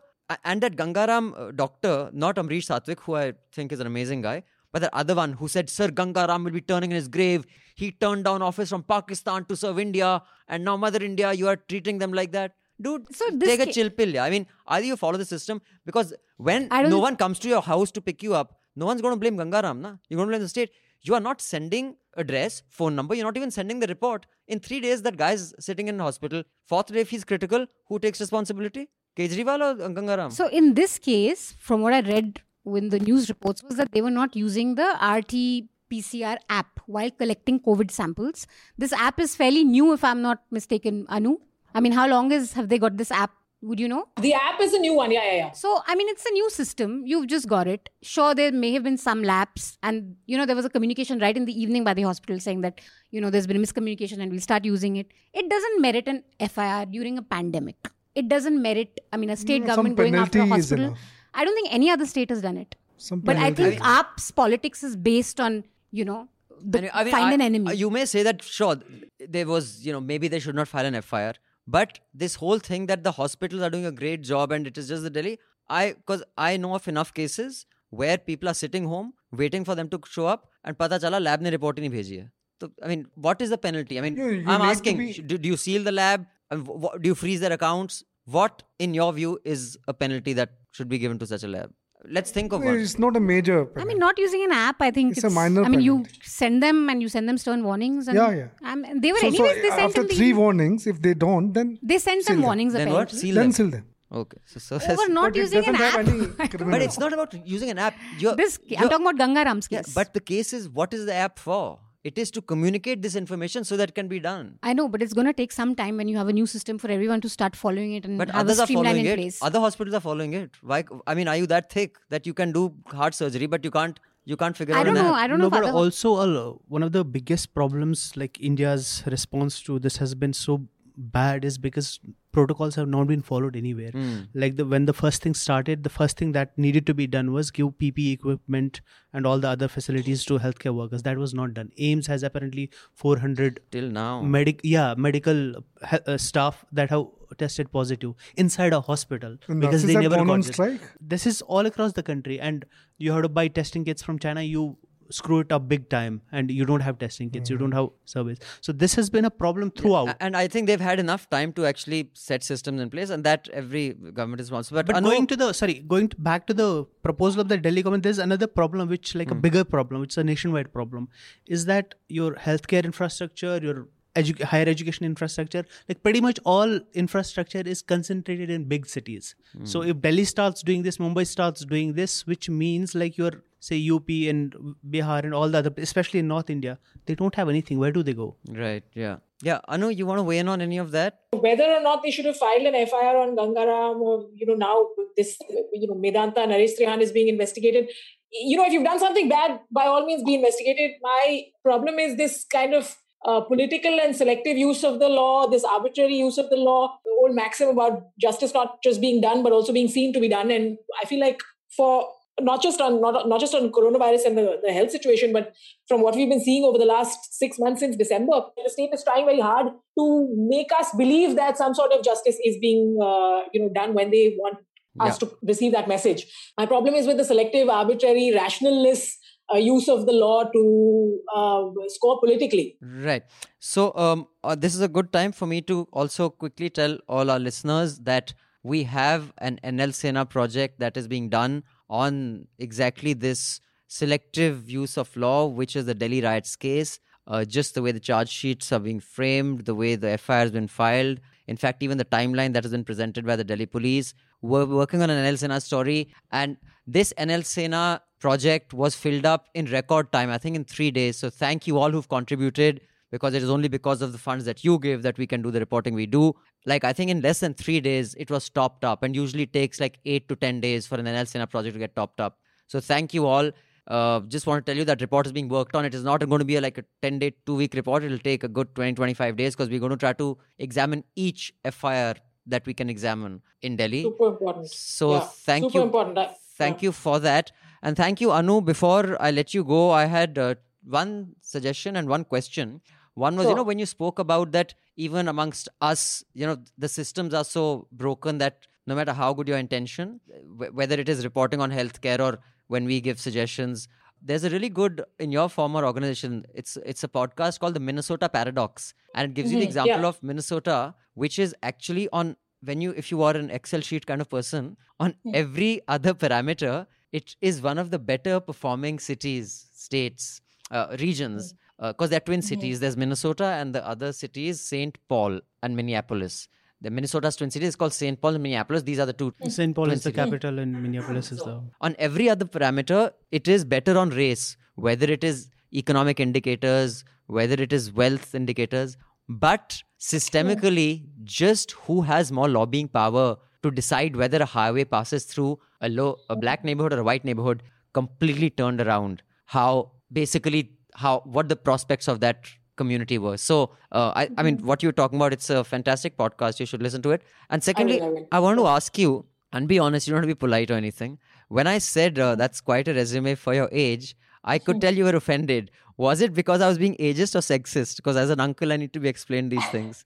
And that Gangaram doctor, not Amrish Satwik, who I think is an amazing guy, but the other one who said, Sir Gangaram will be turning in his grave. He turned down office from Pakistan to serve India. And now Mother India, you are treating them like that. Dude, so this take a ca- chill pill. Yeah. I mean, either you follow the system, because when no one comes to your house to pick you up, no one's going to blame Gangaram. Na? You're going to blame the state. You are not sending address, phone number. You're not even sending the report. In three days, that guy's sitting in hospital. Fourth day, if he's critical, who takes responsibility? Kejriwal or Gangaram? So in this case, from what I read in the news reports, was that they were not using the R T P C R app while collecting COVID samples. This app is fairly new, if I'm not mistaken, Anu. I mean, how long is have they got this app? Would you know? The app is a new one. Yeah, yeah, yeah. So, I mean, it's a new system. You've just got it. Sure, there may have been some lapse. And, you know, there was a communication right in the evening by the hospital saying that, you know, there's been a miscommunication and we'll start using it. It doesn't merit an F I R during a pandemic. It doesn't merit, I mean, a state no, government going after a hospital. I don't think any other state has done it. Some but I think A A P's politics is based on, you know, the I mean, find I, an enemy. You may say that, sure, there was, you know, maybe they should not file an F I R. But this whole thing that the hospitals are doing a great job and it is just the Delhi, I, because I know of enough cases where people are sitting home, waiting for them to show up and pata chala lab ne report nahi bheji hai. So, I mean, what is the penalty? I mean, you, you I'm asking, be... do, do you seal the lab? Do you freeze their accounts? What, in your view, is a penalty that should be given to such a lab? Let's think of one. It's not a major penalty. I mean, not using an app, I think. It's, it's a minor penalty. I mean, penalty. You send them and you send them stern warnings. And, yeah, yeah. Um, they were so, anyways, so they sent after them three the, warnings, if they don't, then They sent them warnings, them. Apparently. Then what? Seal then them. seal them. Okay. So, so oh, we're not using an app. But it's not about using an app. You're, this, you're, I'm talking about Gangaram's case. Yeah, but the case is, what is the app for? It is to communicate this information so that it can be done. I know, but it's going to take some time when you have a new system for everyone to start following it and but have others a streamline are following in it. Place. Other hospitals are following it. Why? I mean, are you that thick that you can do heart surgery, but you can't? You can't figure I out. I don't know. App. I don't know. No, but also, uh, one of the biggest problems, like India's response to this, has been so bad, is because protocols have not been followed anywhere. Mm. Like the when the first thing started, the first thing that needed to be done was give P P E equipment and all the other facilities to healthcare workers. That was not done. A I I M S has apparently four hundred till now medic yeah medical uh, staff that have tested positive inside a hospital and because they never got this. Strike? This is all across the country, and you have to buy testing kits from China. You screw it up big time and you don't have testing kits, mm. you don't have surveys. So this has been a problem throughout. Yeah, and I think they've had enough time to actually set systems in place, and that every government is responsible. But, but Anu, going to the, sorry, going to back to the proposal of the Delhi government, there's another problem which like mm. a bigger problem, which is a nationwide problem, is that your healthcare infrastructure, your Edu- higher education infrastructure, like pretty much all infrastructure is concentrated in big cities. Mm. So if Delhi starts doing this, Mumbai starts doing this, which means like your, say, U P and Bihar and all the other, especially in North India, they don't have anything. Where do they go? Right, yeah. Yeah, Anu, you want to weigh in on any of that? Whether or not they should have filed an F I R on Gangaram, or, you know, now this, you know, Medanta Naresh Trehan is being investigated. You know, if you've done something bad, by all means be investigated. My problem is this kind of Uh, political and selective use of the law, this arbitrary use of the law, the old maxim about justice not just being done, but also being seen to be done. And I feel like for not just on not, not just on coronavirus and the, the health situation, but from what we've been seeing over the last six months since December, the state is trying very hard to make us believe that some sort of justice is being uh, you know done when they want yeah. us to receive that message. My problem is with the selective, arbitrary, rationalist uh, use of the law to uh, score politically. Right. So um, uh, this is a good time for me to also quickly tell all our listeners that we have an N L Sena project that is being done on exactly this selective use of law, which is the Delhi riots case, uh, just the way the charge sheets are being framed, the way the F I R has been filed. In fact, even the timeline that has been presented by the Delhi police. We're working on an N L Sena story, and this N L Sena project was filled up in record time, I think in three days. So thank you all who've contributed, because it is only because of the funds that you give that we can do the reporting we do. Like, I think in less than three days, it was topped up, and usually takes like eight to ten days for an N L Sena project to get topped up. So thank you all. Uh, just want to tell you that report is being worked on. It is not going to be a, like a ten-day, two-week report. It will take a good twenty to twenty-five days, because we're going to try to examine each F I R that we can examine in Delhi. Super important. So yeah, thank super you. Important. I, thank yeah. you for that. And thank you, Anu. Before I let you go, I had uh, one suggestion and one question. One was, sure. you know, when you spoke about that even amongst us, you know, the systems are so broken that no matter how good your intention, w- whether it is reporting on healthcare or when we give suggestions, there's a really good, in your former organization, it's it's a podcast called The Minnesota Paradox. And it gives mm-hmm. you the example yeah. of Minnesota, which is actually on, when you, if you are an Excel sheet kind of person, on mm-hmm. every other parameter, it is one of the better performing cities, states, uh, regions. Mm-hmm. Because uh, they're twin cities. Mm-hmm. There's Minnesota, and the other city is Saint Paul and Minneapolis. The Minnesota's twin city is called Saint Paul and Minneapolis. These are the two. Saint Paul is the capital and Minneapolis is the... On every other parameter, it is better on race, whether it is economic indicators, whether it is wealth indicators. But systemically, just who has more lobbying power to decide whether a highway passes through a low, a black neighborhood or a white neighborhood, completely turned around how basically... how what the prospects of that community were. So, uh, I, I mean, what you're talking about, it's a fantastic podcast. You should listen to it. And secondly, I, will, I, will. I want to ask you, and be honest, you don't have to be polite or anything. When I said uh, that's quite a resume for your age, I could tell you were offended. Was it because I was being ageist or sexist? Because as an uncle, I need to be explained these things.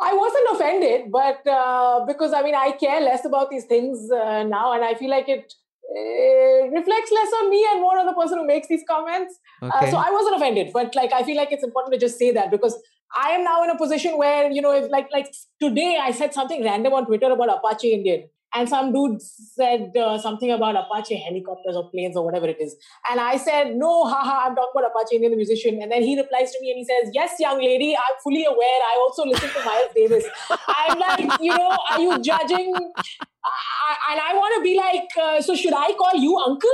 I wasn't offended, but uh, because, I mean, I care less about these things uh, now, and I feel like it... It reflects less on me and more on the person who makes these comments. Okay. Uh, so I wasn't offended, but like I feel like it's important to just say that, because I am now in a position where, you know, if like like today I said something random on Twitter about Apache Indian, and some dude said uh, something about Apache helicopters or planes or whatever it is, and I said no, haha, I'm talking about Apache Indian, the musician, and then he replies to me and he says, yes, young lady, I'm fully aware. I also listen to Miles Davis. I'm like, you know, are you judging? I, and I want to be like, uh, so should I call you uncle?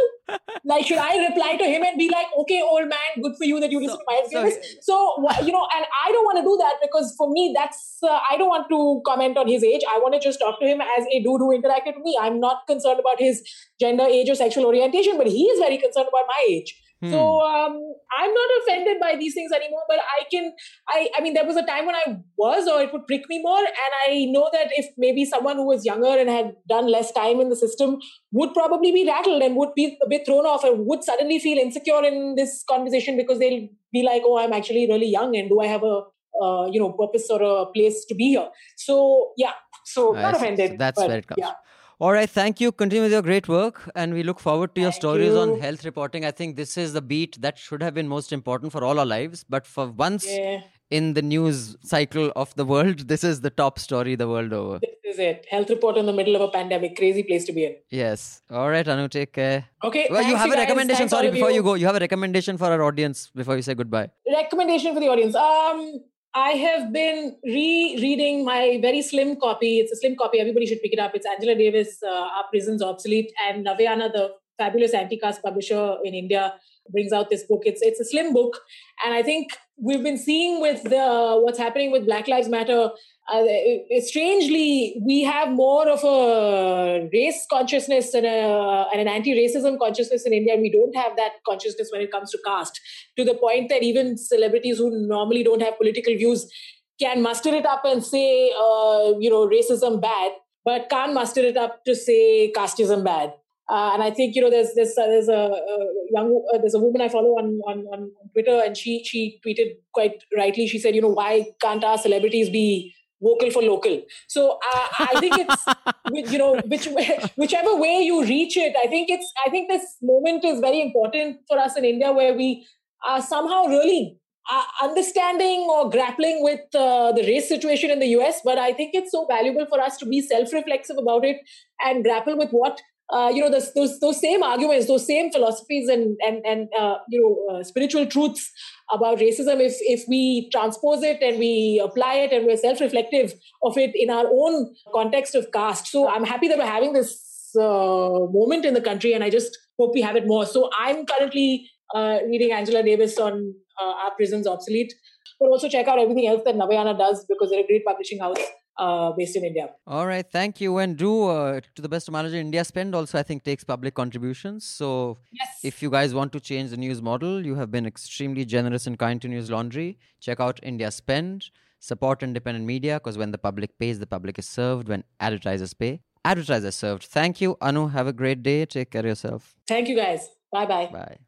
Like, should I reply to him and be like, okay, old man, good for you that you listen so, to Miles Davis. So, you know, and I don't want to do that, because for me, that's, uh, I don't want to comment on his age. I want to just talk to him as a dude who interacted with me. I'm not concerned about his gender, age or sexual orientation, but he is very concerned about my age. Hmm. So um, I'm not offended by these things anymore, but I can, I I mean, there was a time when I was, or it would prick me more. And I know that if maybe someone who was younger and had done less time in the system would probably be rattled and would be a bit thrown off and would suddenly feel insecure in this conversation, because they'll be like, oh, I'm actually really young, and do I have a, uh, you know, purpose or a place to be here? So, yeah, so I not see. offended. So that's but, where it comes yeah. All right, thank you. Continue with your great work, and we look forward to your thank stories you. on health reporting. I think this is the beat that should have been most important for all our lives, but for once yeah. in the news cycle of the world, this is the top story the world over. This is it. Health report in the middle of a pandemic. Crazy place to be in. Yes. All right, Anu, take care. Okay. Well, you have you a recommendation. Thanks, sorry, before you. you go, you have a recommendation for our audience before you say goodbye. Recommendation for the audience. Um... I have been re-reading my very slim copy. It's a slim copy. Everybody should pick it up. It's Angela Davis, uh, Our Prisons Obsolete. And Navayana, the fabulous anti-caste publisher in India, brings out this book. It's it's a slim book. And I think we've been seeing with the, what's happening with Black Lives Matter, uh, it, it, strangely, we have more of a race consciousness and, a, and an anti-racism consciousness in India. We don't have that consciousness when it comes to caste, to the point that even celebrities who normally don't have political views can muster it up and say, uh, you know, racism bad, but can't muster it up to say casteism bad. Uh, and I think, you know, there's there's, uh, there's a, a young uh, there's a woman I follow on, on on Twitter, and she she tweeted quite rightly. She said, you know, why can't our celebrities be vocal for local? So uh, I think it's, you know, which whichever way you reach it, I think it's I think this moment is very important for us in India, where we are somehow really uh, understanding or grappling with uh, the race situation in the U S. But I think it's so valuable for us to be self-reflexive about it and grapple with what. Uh, you know, those, those those same arguments, those same philosophies and, and, and uh, you know, uh, spiritual truths about racism, if if we transpose it and we apply it and we're self-reflective of it in our own context of caste. So I'm happy that we're having this uh, moment in the country, and I just hope we have it more. So I'm currently uh, reading Angela Davis on uh, Our Prisons Obsolete, but also check out everything else that Navayana does, because they're a great publishing house. Uh, based in India. All right, thank you. And do, uh, to the best of my knowledge, India Spend also, I think, takes public contributions. So yes. If you guys want to change the news model, you have been extremely generous and kind to News Laundry. Check out India Spend. Support independent media, because when the public pays, the public is served. When advertisers pay, advertisers served. Thank you, Anu. Have a great day. Take care of yourself. Thank you, guys. Bye-bye. Bye.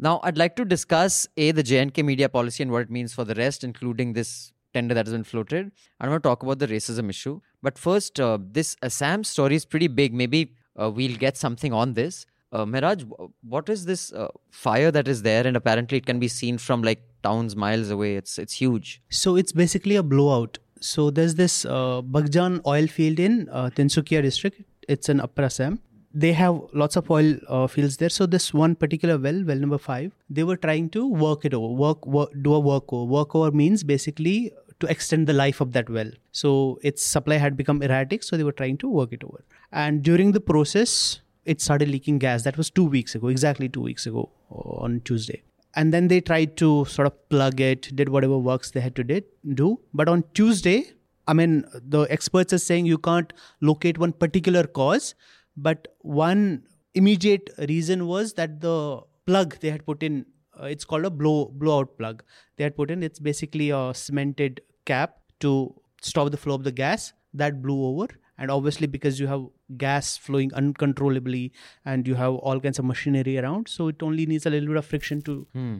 Now, I'd like to discuss, A, the J N K media policy and what it means for the rest, including this tender that has been floated. I want to talk about the racism issue. But first, uh, this Assam story is pretty big. Maybe uh, we'll get something on this. Uh, Mehraj, what is this uh, fire that is there? And apparently it can be seen from like towns miles away. It's it's huge. So it's basically a blowout. So there's this uh, Bagjan oil field in uh, Tinsukia district. It's in Upper Assam. They have lots of oil uh, fields there. So this one particular well, well number five, they were trying to work it over, work, work do a workover. Workover means basically to extend the life of that well. So its supply had become erratic, so they were trying to work it over. And during the process, it started leaking gas. That was two weeks ago, exactly two weeks ago on Tuesday. And then they tried to sort of plug it, did whatever works they had to did, do. But on Tuesday, I mean, the experts are saying you can't locate one particular cause. But one immediate reason was that the plug they had put in, uh, it's called a blow blowout plug. They had put in, it's basically a cemented cap to stop the flow of the gas that blew over. And obviously, because you have gas flowing uncontrollably and you have all kinds of machinery around, so it only needs a little bit of friction to hmm.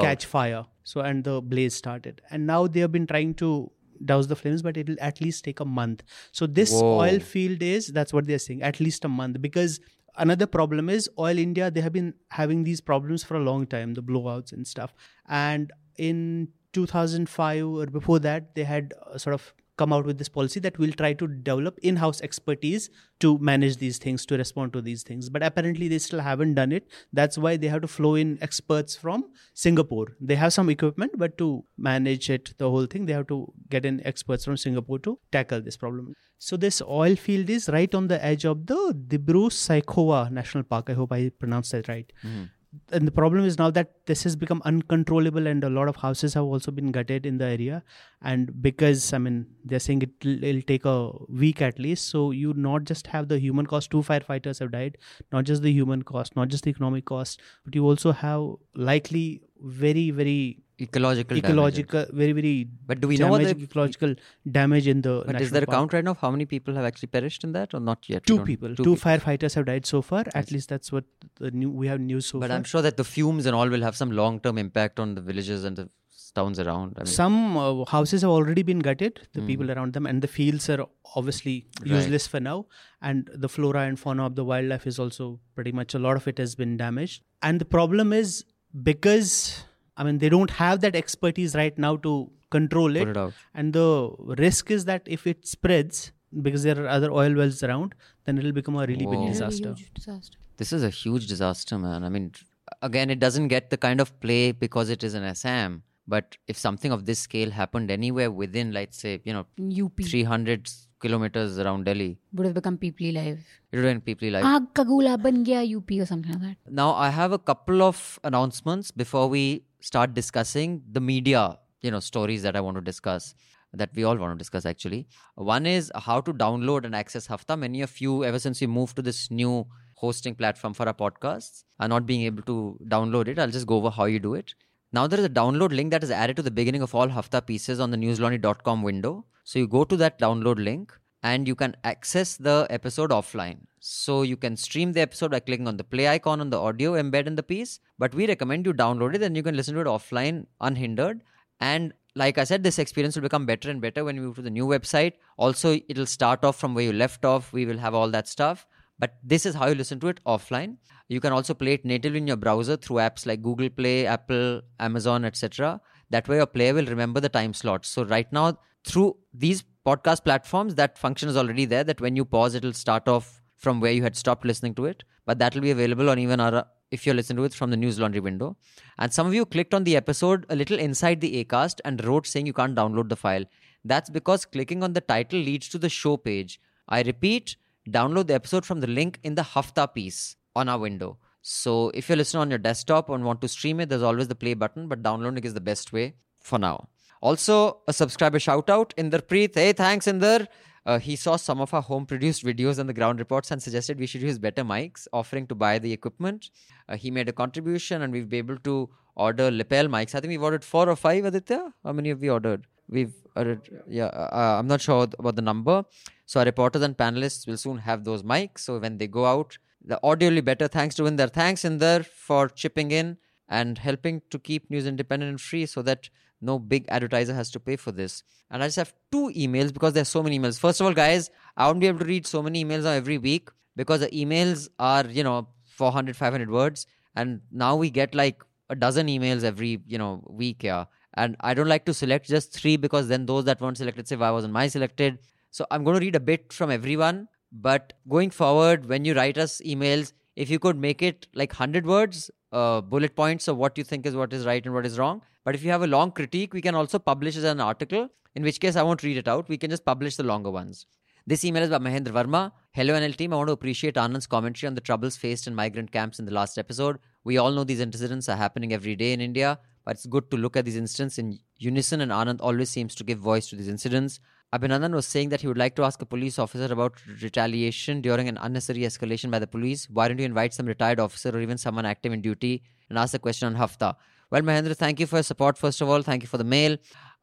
catch fire. So, and the blaze started. And now they have been trying to douse the flames, but it'll at least take a month. So this Whoa. oil field is, that's what they're saying, at least a month. Because another problem is Oil India, they have been having these problems for a long time, the blowouts and stuff. And in two thousand five or before that, they had uh, sort of come out with this policy that we'll try to develop in-house expertise to manage these things, to respond to these things. But apparently they still haven't done it. That's why they have to flow in experts from Singapore. They have some equipment, but to manage it, the whole thing, they have to get in experts from Singapore to tackle this problem. So this oil field is right on the edge of the Dibru-Saikhowa National Park. I hope I pronounced that right. Mm. And the problem is now that this has become uncontrollable, and a lot of houses have also been gutted in the area. And because, I mean, they're saying it, it'll take a week at least. So you not just have the human cost, two firefighters have died, not just the human cost, not just the economic cost, but you also have likely very, very ecological, ecological, damages. very, very. But do we know what the ecological damage in the? But is there a park. count right now of how many people have actually perished in that, or not yet? Two people, two, two people. firefighters have died so far. Yes. At least that's what the new we have news so but far. But I'm sure that the fumes and all will have some long-term impact on the villages and the towns around. I mean, some uh, houses have already been gutted, the mm. people around them, and the fields are obviously useless right. for now. And the flora and fauna of the wildlife is also pretty much, a lot of it has been damaged. And the problem is because, I mean, they don't have that expertise right now to control it. it and the risk is that if it spreads, because there are other oil wells around, then it'll become a really Whoa. big disaster. disaster. This is a huge disaster, man. I mean, again, it doesn't get the kind of play because it is in Assam. But if something of this scale happened anywhere within, let's say, you know, U P. three hundred kilometers around Delhi, would have become Peoply Live. It would have been Peoply Live. Aag Kagula ban gaya U P or something like that. Now, I have a couple of announcements before we start discussing the media, you know, stories that I want to discuss, that we all want to discuss actually. One is how to download and access Hafta. Many of you, ever since we moved to this new hosting platform for our podcasts, are not being able to download it. I'll just go over how you do it. Now there is a download link that is added to the beginning of all Hafta pieces on the news laundry dot com window. So you go to that download link and you can access the episode offline. So you can stream the episode by clicking on the play icon on the audio embed in the piece, but we recommend you download it and you can listen to it offline unhindered. And like I said, this experience will become better and better when we move to the new website. Also, it'll start off from where you left off. We will have all that stuff. But this is how you listen to it offline. You can also play it natively in your browser through apps like Google Play, Apple, Amazon, et cetera. That way your player will remember the time slots. So right now, through these podcast platforms, that function is already there, that when you pause, it'll start off from where you had stopped listening to it. But that will be available on even our, if you're listening to it from the News Laundry window. And some of you clicked on the episode a little inside the Acast and wrote saying you can't download the file. That's because clicking on the title leads to the show page. I repeat, download the episode from the link in the Hafta piece on our window. So if you're listening on your desktop and want to stream it, there's always the play button, but downloading is the best way for now. Also, a subscriber shout out, Inder Preet. Hey, thanks Inder. Uh, he saw some of our home-produced videos and the ground reports and suggested we should use better mics, offering to buy the equipment. Uh, he made a contribution and we've been able to order lapel mics. I think we've ordered four or five, Aditya. How many have we ordered? We've ordered, yeah, uh, I'm not sure about the number. So our reporters and panelists will soon have those mics. So when they go out, the audio will be better. Thanks to Inder. Thanks, Inder, for chipping in and helping to keep news independent and free so that no big advertiser has to pay for this. And I just have two emails because there's so many emails. First of all, guys, I won't be able to read so many emails now every week because the emails are, you know, four hundred, five hundred words. And now we get like a dozen emails every, you know, week here. And I don't like to select just three because then those that weren't selected say, why wasn't mine selected? So I'm going to read a bit from everyone. But going forward, when you write us emails, if you could make it like one hundred words, uh, bullet points of what you think is what is right and what is wrong. But if you have a long critique, we can also publish as an article, in which case I won't read it out. We can just publish the longer ones. This email is by Mahendra Verma. Hello N L team, I want to appreciate Anand's commentary on the troubles faced in migrant camps in the last episode. We all know these incidents are happening every day in India, but it's good to look at these incidents in unison, and Anand always seems to give voice to these incidents. Abhinandan was saying that he would like to ask a police officer about retaliation during an unnecessary escalation by the police. Why don't you invite some retired officer or even someone active in duty and ask the question on Hafta? Well, Mahendra, thank you for your support, first of all. Thank you for the mail.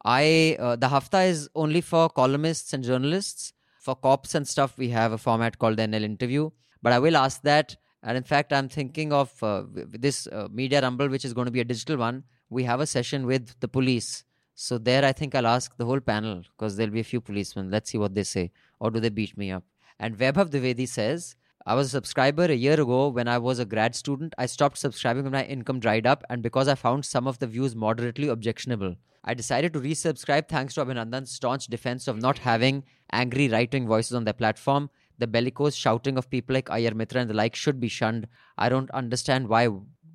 I uh, the Hafta is only for columnists and journalists. For cops and stuff, we have a format called the N L Interview. But I will ask that. And in fact, I'm thinking of uh, this uh, Media Rumble, which is going to be a digital one. We have a session with the police. So there, I think I'll ask the whole panel because there'll be a few policemen. Let's see what they say. Or do they beat me up? And Vaibhav Dwivedi says, I was a subscriber a year ago when I was a grad student. I stopped subscribing when my income dried up and because I found some of the views moderately objectionable. I decided to resubscribe thanks to Abhinandan's staunch defense of not having angry right-wing voices on their platform. The bellicose shouting of people like Iyer Mitra and the like should be shunned. I don't understand why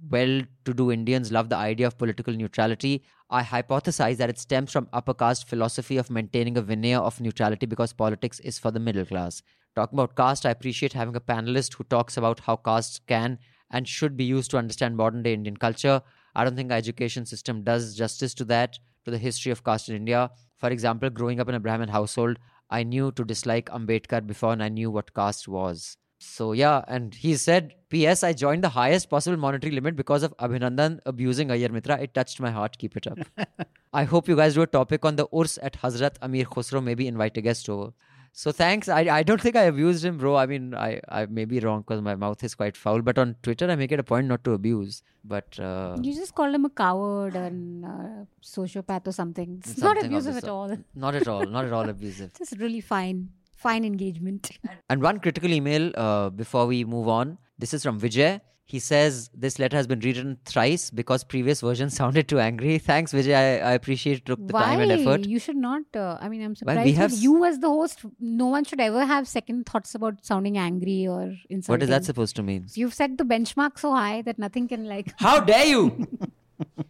well-to-do Indians love the idea of political neutrality. I hypothesize that it stems from upper caste philosophy of maintaining a veneer of neutrality because politics is for the middle class. Talking about caste, I appreciate having a panelist who talks about how caste can and should be used to understand modern-day Indian culture. I don't think our education system does justice to that, to the history of caste in India. For example, growing up in a Brahmin household, I knew to dislike Ambedkar before and I knew what caste was. So yeah, and he said, P S I joined the highest possible monetary limit because of Abhinandan abusing Iyer Mitra. It touched my heart. Keep it up. I hope you guys do a topic on the Urs at Hazrat Amir Khusro. Maybe invite a guest over. So thanks. I, I don't think I abused him, bro. I mean, I, I may be wrong because my mouth is quite foul. But on Twitter, I make it a point not to abuse. But uh, you just called him a coward and uh, sociopath or something. It's something not abusive at all. Not at all. Not at all abusive. Just really fine. Fine engagement. And one critical email uh, before we move on. This is from Vijay. He says, this letter has been rewritten thrice because previous version sounded too angry. Thanks, Vijay. I, I appreciate it. Took the Why? time and effort. You should not. Uh, I mean, I'm surprised well, we have... you as the host. No one should ever have second thoughts about sounding angry or insulting. What is that supposed to mean? You've set the benchmark so high that nothing can like... How dare you?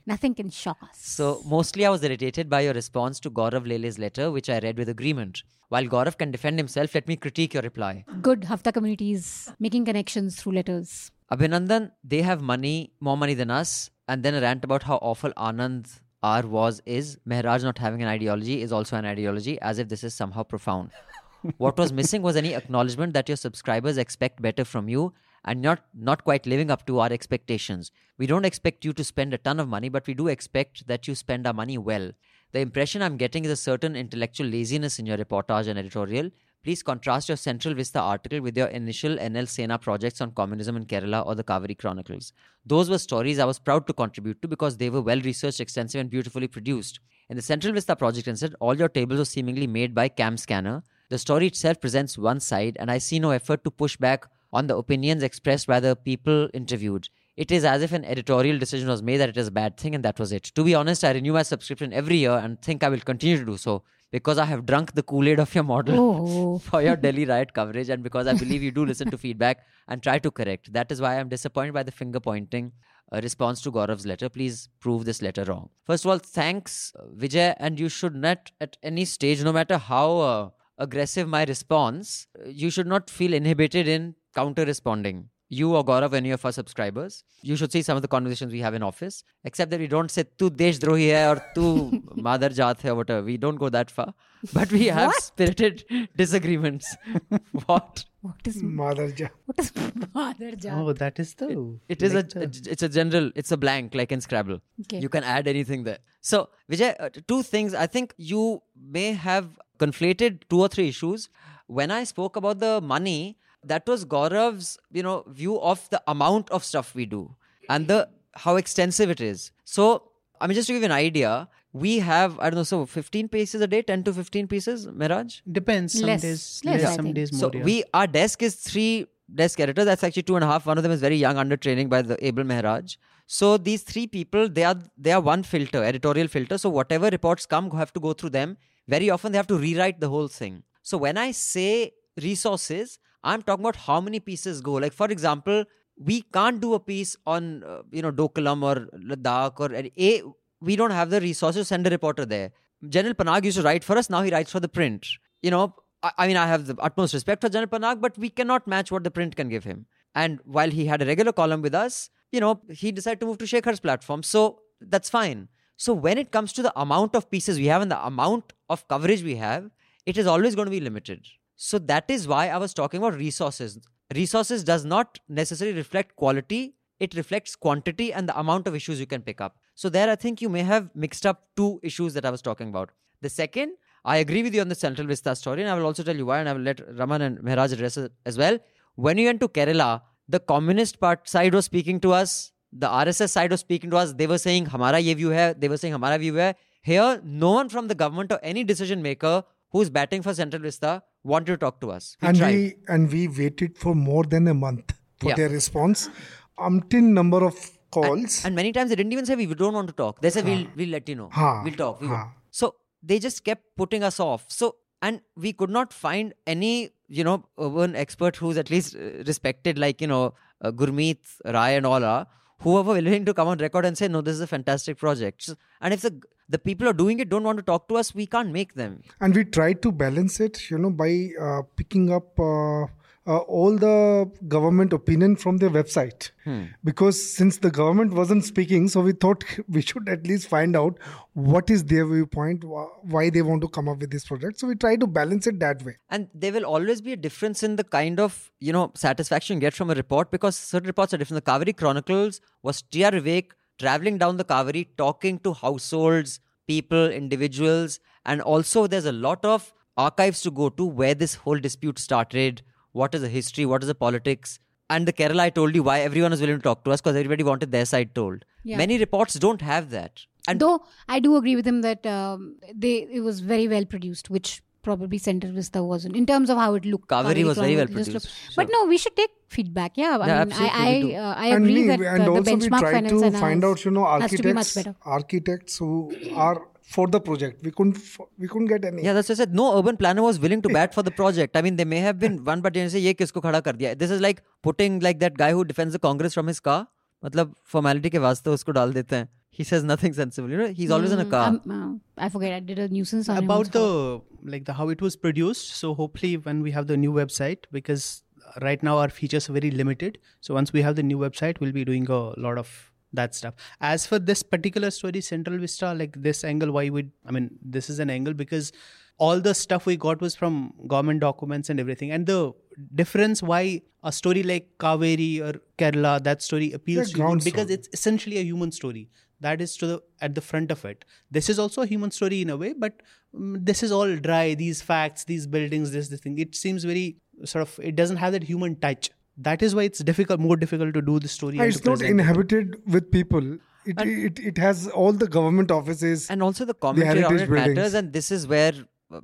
Nothing can shock us. So, mostly I was irritated by your response to Gaurav Lele's letter, which I read with agreement. While Gaurav can defend himself, let me critique your reply. Good. Hafta communities making connections through letters. Abhinandan, they have money, more money than us. And then a rant about how awful Anand R was is. Mehraj not having an ideology is also an ideology, as if this is somehow profound. What was missing was any acknowledgement that your subscribers expect better from you and not, not quite living up to our expectations. We don't expect you to spend a ton of money, but we do expect that you spend our money well. The impression I'm getting is a certain intellectual laziness in your reportage and editorial. Please contrast your Central Vista article with your initial N L Sena projects on communism in Kerala or the Kaveri Chronicles. Those were stories I was proud to contribute to because they were well-researched, extensive and beautifully produced. In the Central Vista project instead, all your tables are seemingly made by Cam Scanner. The story itself presents one side, and I see no effort to push back on the opinions expressed by the people interviewed. It is as if an editorial decision was made that it is a bad thing, and that was it. To be honest, I renew my subscription every year and think I will continue to do so because I have drunk the Kool-Aid of your model oh. for your Delhi riot coverage, and because I believe you do listen to feedback and try to correct. That is why I am disappointed by the finger-pointing uh, response to Gaurav's letter. Please prove this letter wrong. First of all, thanks, Vijay, and you should not at any stage, no matter how uh, aggressive my response, you should not feel inhibited in counter-responding. You or Gaurav, any of our subscribers, you should see some of the conversations we have in office, except that we don't say, tu deshdrahi hai or tu madar jaat hai or whatever. We don't go that far. But we have what? spirited disagreements. what? What is madar jaat? What is madar jaat? Oh, that is the... It, it is like a, the... It's a general, it's a blank, like in Scrabble. Okay. You can add anything there. So, Vijay, uh, two things. I think you may have conflated two or three issues. When I spoke about the money, that was Gaurav's, you know, view of the amount of stuff we do and the how extensive it is. So, I mean, just to give you an idea, we have, I don't know, so fifteen pieces a day, ten to fifteen pieces, Mehraj? Depends. Some less, days less, less some days more. So, yeah. we, our desk is three desk editors. That's actually two and a half. One of them is very young, under training by the able Mehraj. So, these three people, they are, they are one filter, editorial filter. So, whatever reports come, have to go through them. Very often, they have to rewrite the whole thing. So, when I say resources, I'm talking about how many pieces go. Like, for example, we can't do a piece on, uh, you know, Dokulam or Ladakh or A. We don't have the resources to send a reporter there. General Panag used to write for us. Now he writes for the print. You know, I, I mean, I have the utmost respect for General Panag, but we cannot match what the print can give him. And while he had a regular column with us, you know, he decided to move to Shekhar's platform. So that's fine. So when it comes to the amount of pieces we have and the amount of coverage we have, it is always going to be limited. So that is why I was talking about resources. Resources does not necessarily reflect quality. It reflects quantity and the amount of issues you can pick up. So there, I think you may have mixed up two issues that I was talking about. The second, I agree with you on the Central Vista story, and I will also tell you why, and I will let Raman and Mehraj address it as well. When we went to Kerala, the communist part side was speaking to us. The R S S side was speaking to us. They were saying, Hamara ye view hai. They were saying, Hamara view hai. Here, no one from the government or any decision maker who's batting for Central Vista wanted to talk to us. We and tried. we and we waited for more than a month for yeah. their response. Umpteen number of calls. And, and many times they didn't even say, we don't want to talk. They said, we'll, we'll let you know. Ha. We'll talk. We so they just kept putting us off. So, and we could not find any, you know, urban expert who's at least respected, like, you know, uh, Gurmeet, Rai and all are, whoever willing to come on record and say, no, this is a fantastic project. And if the the people are doing it don't want to talk to us, we can't make them. And we try to balance it, you know, by uh, picking up uh, uh, all the government opinion from their website. Hmm. Because since the government wasn't speaking, so we thought we should at least find out what is their viewpoint, wh- why they want to come up with this project. So we try to balance it that way. And there will always be a difference in the kind of, you know, satisfaction you get from a report, because certain reports are different. The Kaveri Chronicles was T R Vivek traveling down the Kaveri, talking to households, people, individuals. And also there's a lot of archives to go to where this whole dispute started. What is the history? What is the politics? And the Kerala, I told you why everyone was willing to talk to us, because everybody wanted their side told. Yeah. Many reports don't have that. And though I do agree with him that um, they it was very well produced, which probably Central Vista wasn't, in terms of how it looked. Kaveri was very well produced. Sure. But no, we should take feedback. Yeah, I yeah, mean, I, I, uh, I agree we, that and uh, the benchmark we finance to find out, you know, architects, architects who are for the project. We couldn't, we couldn't get any. Yeah, that's what I said. No urban planner was willing to bat for the project. I mean, there may have been one, but you say, "Ye kisko khada kar diya." This is like putting like that guy who defends the Congress from his car. Matlab formality ke vaste usko dal dete hain. He says nothing sensible. You know, he's always mm, in a car. Um, uh, I forget. I did a nuisance on about the like the how it was produced. So hopefully, when we have the new website, because right now our features are very limited. So once we have the new website, we'll be doing a lot of that stuff. As for this particular story, Central Vista, like this angle, why we? I mean, this is an angle because all the stuff we got was from government documents and everything. And the difference why a story like Kaveri or Kerala, that story appeals to you, because it's essentially a human story. That is to the at the front of it. This is also a human story in a way, but um, this is all dry. These facts, these buildings, this, this thing. It seems very sort of, it doesn't have that human touch. That is why it's difficult, more difficult to do the story. And it's not inhabited it. with people. It, it it has all the government offices. And also the commentary on it matters. And this is where,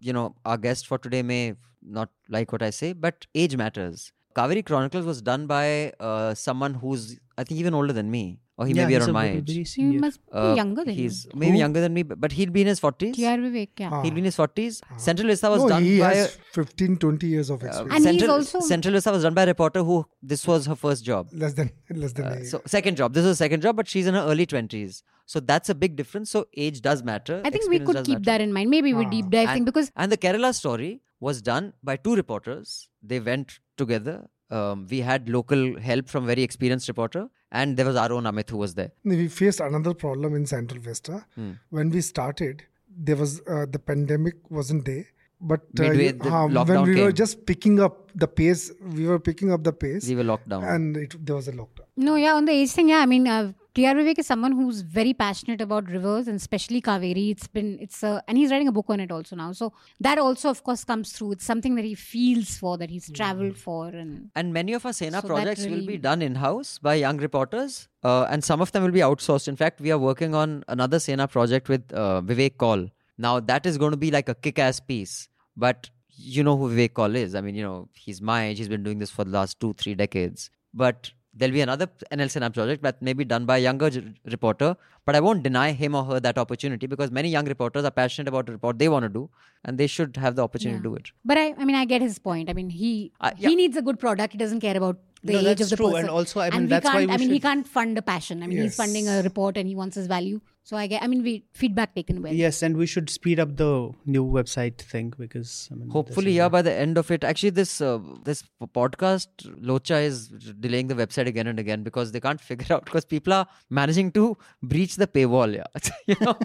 you know, our guest for today may not like what I say, but age matters. Kaveri Chronicles was done by uh, someone who's, I think, even older than me. Or he yeah, may be around my age. He yes. must be uh, younger than he's you. Maybe Who? younger than me, but he'd be in his forties. Ah. He'd be in his forties. Ah. Central Vista was no, done he by... has fifteen, twenty years of experience. Uh, and Central, he's also... Central Vista was done by a reporter who... This was her first job. Less than... Less than... Uh, so, second job. This was her second job, but she's in her early twenties. So, that's a big difference. So, age does matter. I think we could keep matter. that in mind. Maybe ah. we deep dive thing because... And the Kerala story was done by two reporters. They went together. Um, we had local help from very experienced reporter. And there was our own Amit who was there. We faced another problem in Central Vista. Hmm. When we started, there was uh, the pandemic wasn't there. But uh, Midway, the uh, when we came. were just picking up the pace, we were picking up the pace. We were locked down. And it, there was a lockdown. No, yeah, on the age thing, yeah. I mean, uh, T R. Vivek is someone who's very passionate about rivers and especially Kaveri. It's been, it's a, and he's writing a book on it also now. So that also, of course, comes through. It's something that he feels for, that he's travelled for. And and many of our Sena so projects really will be done in-house by young reporters. Uh, and some of them will be outsourced. In fact, we are working on another Sena project with uh, Vivek Kaul. Now, that is going to be like a kick-ass piece. But you know who Vivek Kaul is. I mean, you know, he's my age. He's been doing this for the last two, three decades. But... there'll be another N L Sena project that may be done by a younger j- reporter. But I won't deny him or her that opportunity because many young reporters are passionate about the report they want to do and they should have the opportunity yeah. to do it. But I, I mean, I get his point. I mean, he uh, yeah. he needs a good product. He doesn't care about the no, age that's of the true. person. And also, I mean, and that's why we I mean, should... he can't fund a passion. I mean, yes. he's funding a report and he wants his value. So I get, I mean, we feedback taken well. Yes, and we should speed up the new website thing because I mean, hopefully, yeah, by the end of it. Actually, this uh, this podcast Locha is delaying the website again and again because they can't figure out because people are managing to breach the paywall, yeah, you know,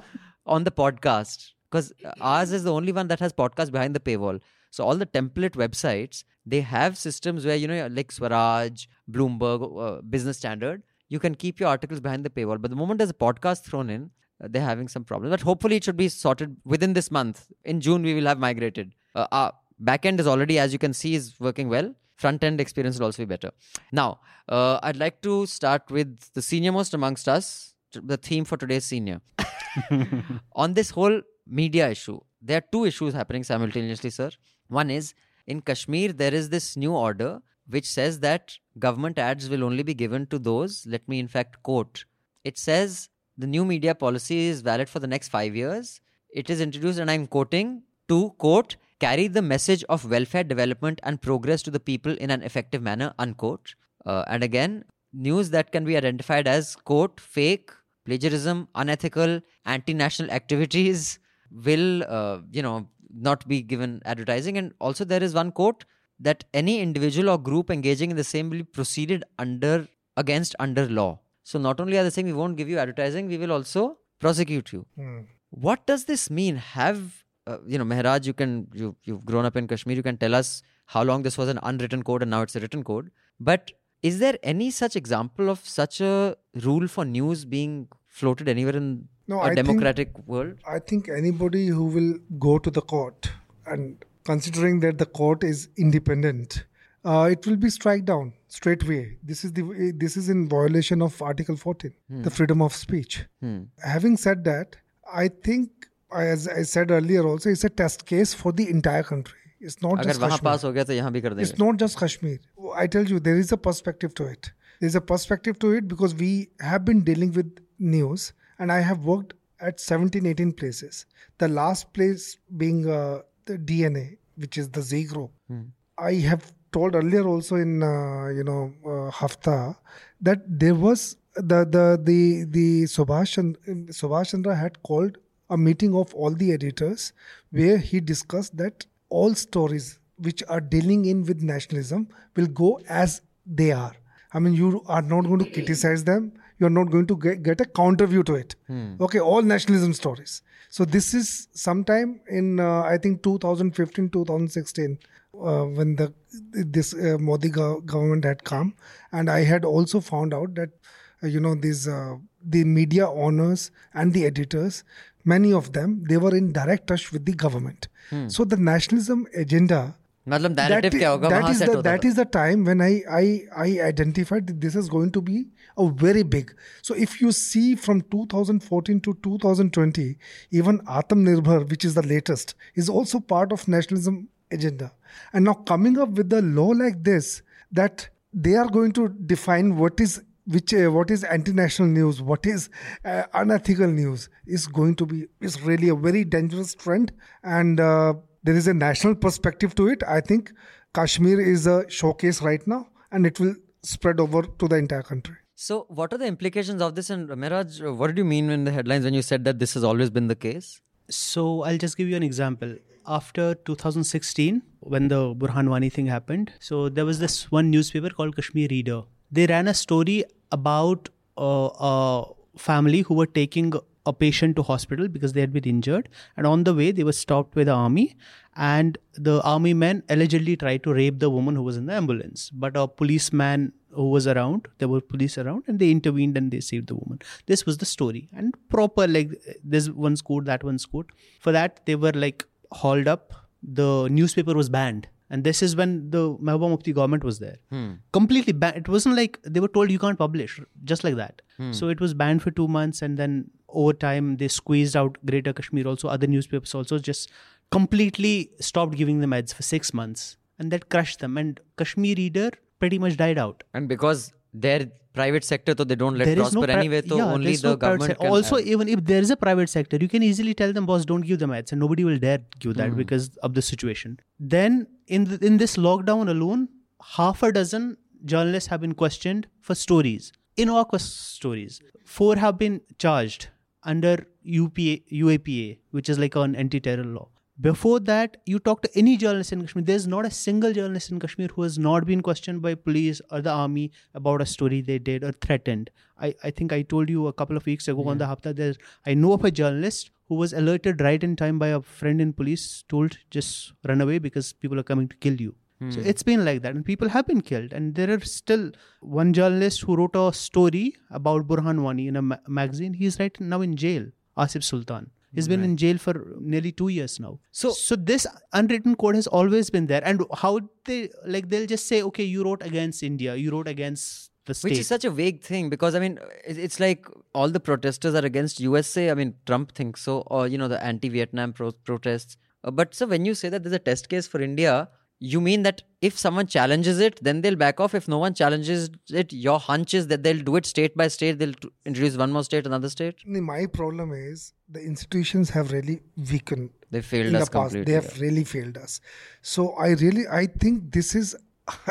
on the podcast because ours is the only one that has podcast behind the paywall. So all the template websites, they have systems where you know, like Swaraj, Bloomberg, uh, Business Standard. You can keep your articles behind the paywall. But the moment there's a podcast thrown in, uh, they're having some problems. But hopefully it should be sorted within this month. In June, we will have migrated. Uh, our back-end is already, as you can see, is working well. Front-end experience will also be better. Now, uh, I'd like to start with the senior most amongst us. The theme for today's senior. On this whole media issue, there are two issues happening simultaneously, sir. One is, in Kashmir, there is this new order which says that government ads will only be given to those, let me in fact quote, it says the new media policy is valid for the next five years. It is introduced, and I'm quoting, to quote, carry the message of welfare, development and progress to the people in an effective manner, unquote. Uh, and again, news that can be identified as quote, fake, plagiarism, unethical, anti-national activities will, uh, you know, not be given advertising. And also there is one quote, that any individual or group engaging in the same will be proceeded under against under law. So not only are they saying we won't give you advertising, we will also prosecute you. Mm. What does this mean? Have uh, you know, Mehraj? You can you you've grown up in Kashmir. You can tell us how long this was an unwritten code and now it's a written code. But is there any such example of such a rule for news being floated anywhere in no, a I democratic think, world? I think anybody who will go to the court and considering that the court is independent, uh, it will be struck down straight away. This is the this is in violation of Article fourteen, hmm. the freedom of speech. Hmm. Having said that, I think, as I said earlier also, it's a test case for the entire country. It's not Agar just Kashmir. It's not just Kashmir. I tell you, there is a perspective to it. There is a perspective to it because we have been dealing with news and I have worked at seventeen, eighteen places. The last place being... Uh, the D N A, which is the Z group. Hmm. I have told earlier also in uh, you know uh, Hafta that there was the the the the Subhash Chandra, Subhash Chandra had called a meeting of all the editors where he discussed that all stories which are dealing in with nationalism will go as they are. I mean, you are not going to criticize them. You are not going to get, get a counter view to it. Hmm. Okay, all nationalism stories. So this is sometime in, uh, I think, twenty fifteen, twenty sixteen, uh, when the this uh, Modi go- government had come. And I had also found out that uh, you know, these uh, the media owners and the editors, many of them, they were in direct touch with the government. Hmm. So the nationalism agenda, मतलब narrative क्या होगा वहाँ से होता है. That is the time when I I I identified that this is going to be a very big. So if you see from twenty fourteen to twenty twenty, even Atmanirbhar, which is the latest, is also part of nationalism agenda. And now coming up with a law like this, that they are going to define what is which uh, what is anti-national news, what is uh, unethical news, is going to be is really a very dangerous trend. And uh, there is a national perspective to it. I think Kashmir is a showcase right now, and it will spread over to the entire country. So what are the implications of this? And Mehraj, what did you mean in the headlines when you said that this has always been the case? So I'll just give you an example. After two thousand sixteen, when the Burhan Wani thing happened, so there was this one newspaper called Kashmir Reader. They ran a story about uh, a family who were taking a patient to hospital because they had been injured. And on the way, they were stopped by the army. And the army men allegedly tried to rape the woman who was in the ambulance. But a policeman who was around, there were police around, and they intervened and they saved the woman. This was the story. And proper, like, this one's quote, that one's quote. For that, they were, like, hauled up. The newspaper was banned. And this is when the Mehbooba Mufti government was there. Hmm. Completely banned. It wasn't like they were told you can't publish, just like that. Hmm. So it was banned for two months. And then over time, they squeezed out Greater Kashmir also, other newspapers also, just completely stopped giving them ads for six months. And that crushed them. And Kashmir Reader pretty much died out. And because their private sector, so they don't let there prosper no pri- anyway, so yeah, only the no government can also, add. Even if there is a private sector, you can easily tell them, boss, don't give them ads. And nobody will dare give that mm. because of the situation. Then in the, in this lockdown alone, half a dozen journalists have been questioned for stories. Innocuous stories. Four have been charged under U P A, U A P A, which is like an anti-terror law. Before that, you talk to any journalist in Kashmir, there's not a single journalist in Kashmir who has not been questioned by police or the army about a story they did or threatened. I, I think I told you a couple of weeks ago yeah. on the Hafta, there's, I know of a journalist who was alerted right in time by a friend in police, told just run away because people are coming to kill you. Hmm. So it's been like that, and people have been killed. And there are still one journalist who wrote a story about Burhan Wani in a ma- magazine. He's right now in jail, Asif Sultan. He's been right. in jail for nearly two years now. So, so this unwritten code has always been there. And how they, like, they'll just say, okay, you wrote against India, you wrote against the state. Which is such a vague thing because, I mean, it's like all the protesters are against U S A. I mean, Trump thinks so, or, you know, the anti-Vietnam pro- protests. Uh, but so when you say that there's a test case for India, you mean that if someone challenges it, then they'll back off. If no one challenges it, your hunch is that they'll do it state by state. They'll t- introduce one more state, another state. My problem is the institutions have really weakened. They failed us completely. They have really failed us. So I really, I think this is,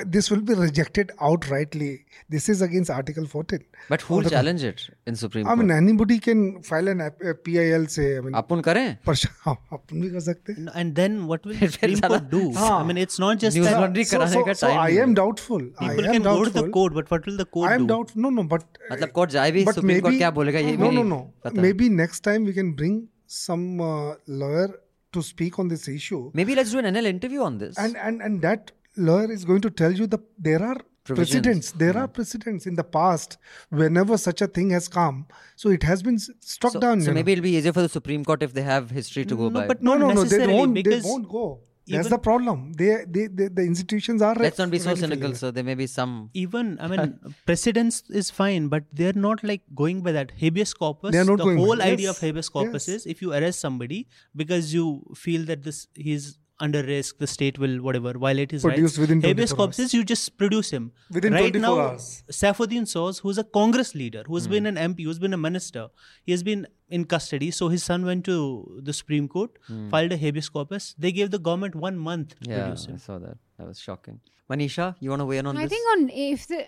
this will be rejected outrightly. This is against Article fourteen. But who will challenge it in Supreme Court? I mean, anybody can file an P I L, say. I mean, Apun kare? Apun bhi kar sakte. And then what will Supreme Court do? I mean, it's not just News Laundry karane ka time. So I am doubtful. People can go to the court, but what will the court do? I am doubtful. No, no, but. Matlab court jaye bhi, Supreme Court kya bolega ye bhi. No, no, no. Maybe next time we can bring some uh, lawyer to speak on this issue. Maybe let's do an N L interview on this. And and and that lawyer is going to tell you the there are Provisions. precedents. There yeah. are precedents in the past whenever such a thing has come. So it has been struck so, down. So maybe know. it'll be easier for the Supreme Court if they have history to no, go by. But no, no, no. They won't. They won't go. That's the problem. They, they, they, the institutions are. Let's not be so cynical. So there may be some. Even I mean, precedents is fine, but they're not like going by that habeas corpus. They're not the going. The whole by. idea yes. of habeas corpus yes. is if you arrest somebody because you feel that this he's. under risk, the state will, whatever, violate his Produced rights. Habeas corpus, you just produce him. Within right now, hours. Saifuddin Soz, who's a Congress leader, who's mm. been an M P, who's been a minister, he has been in custody. So his son went to the Supreme Court, mm. filed a habeas corpus. They gave the government one month to yeah, produce him. I saw that. That was shocking. Manisha, you want to weigh in on I this? I think on if the...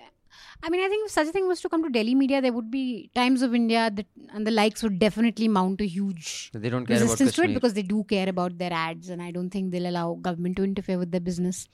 I mean, I think if such a thing was to come to Delhi media, there would be Times of India that, and the likes would definitely mount a huge they don't care resistance about to it because they do care about their ads, and I don't think they'll allow government to interfere with their business.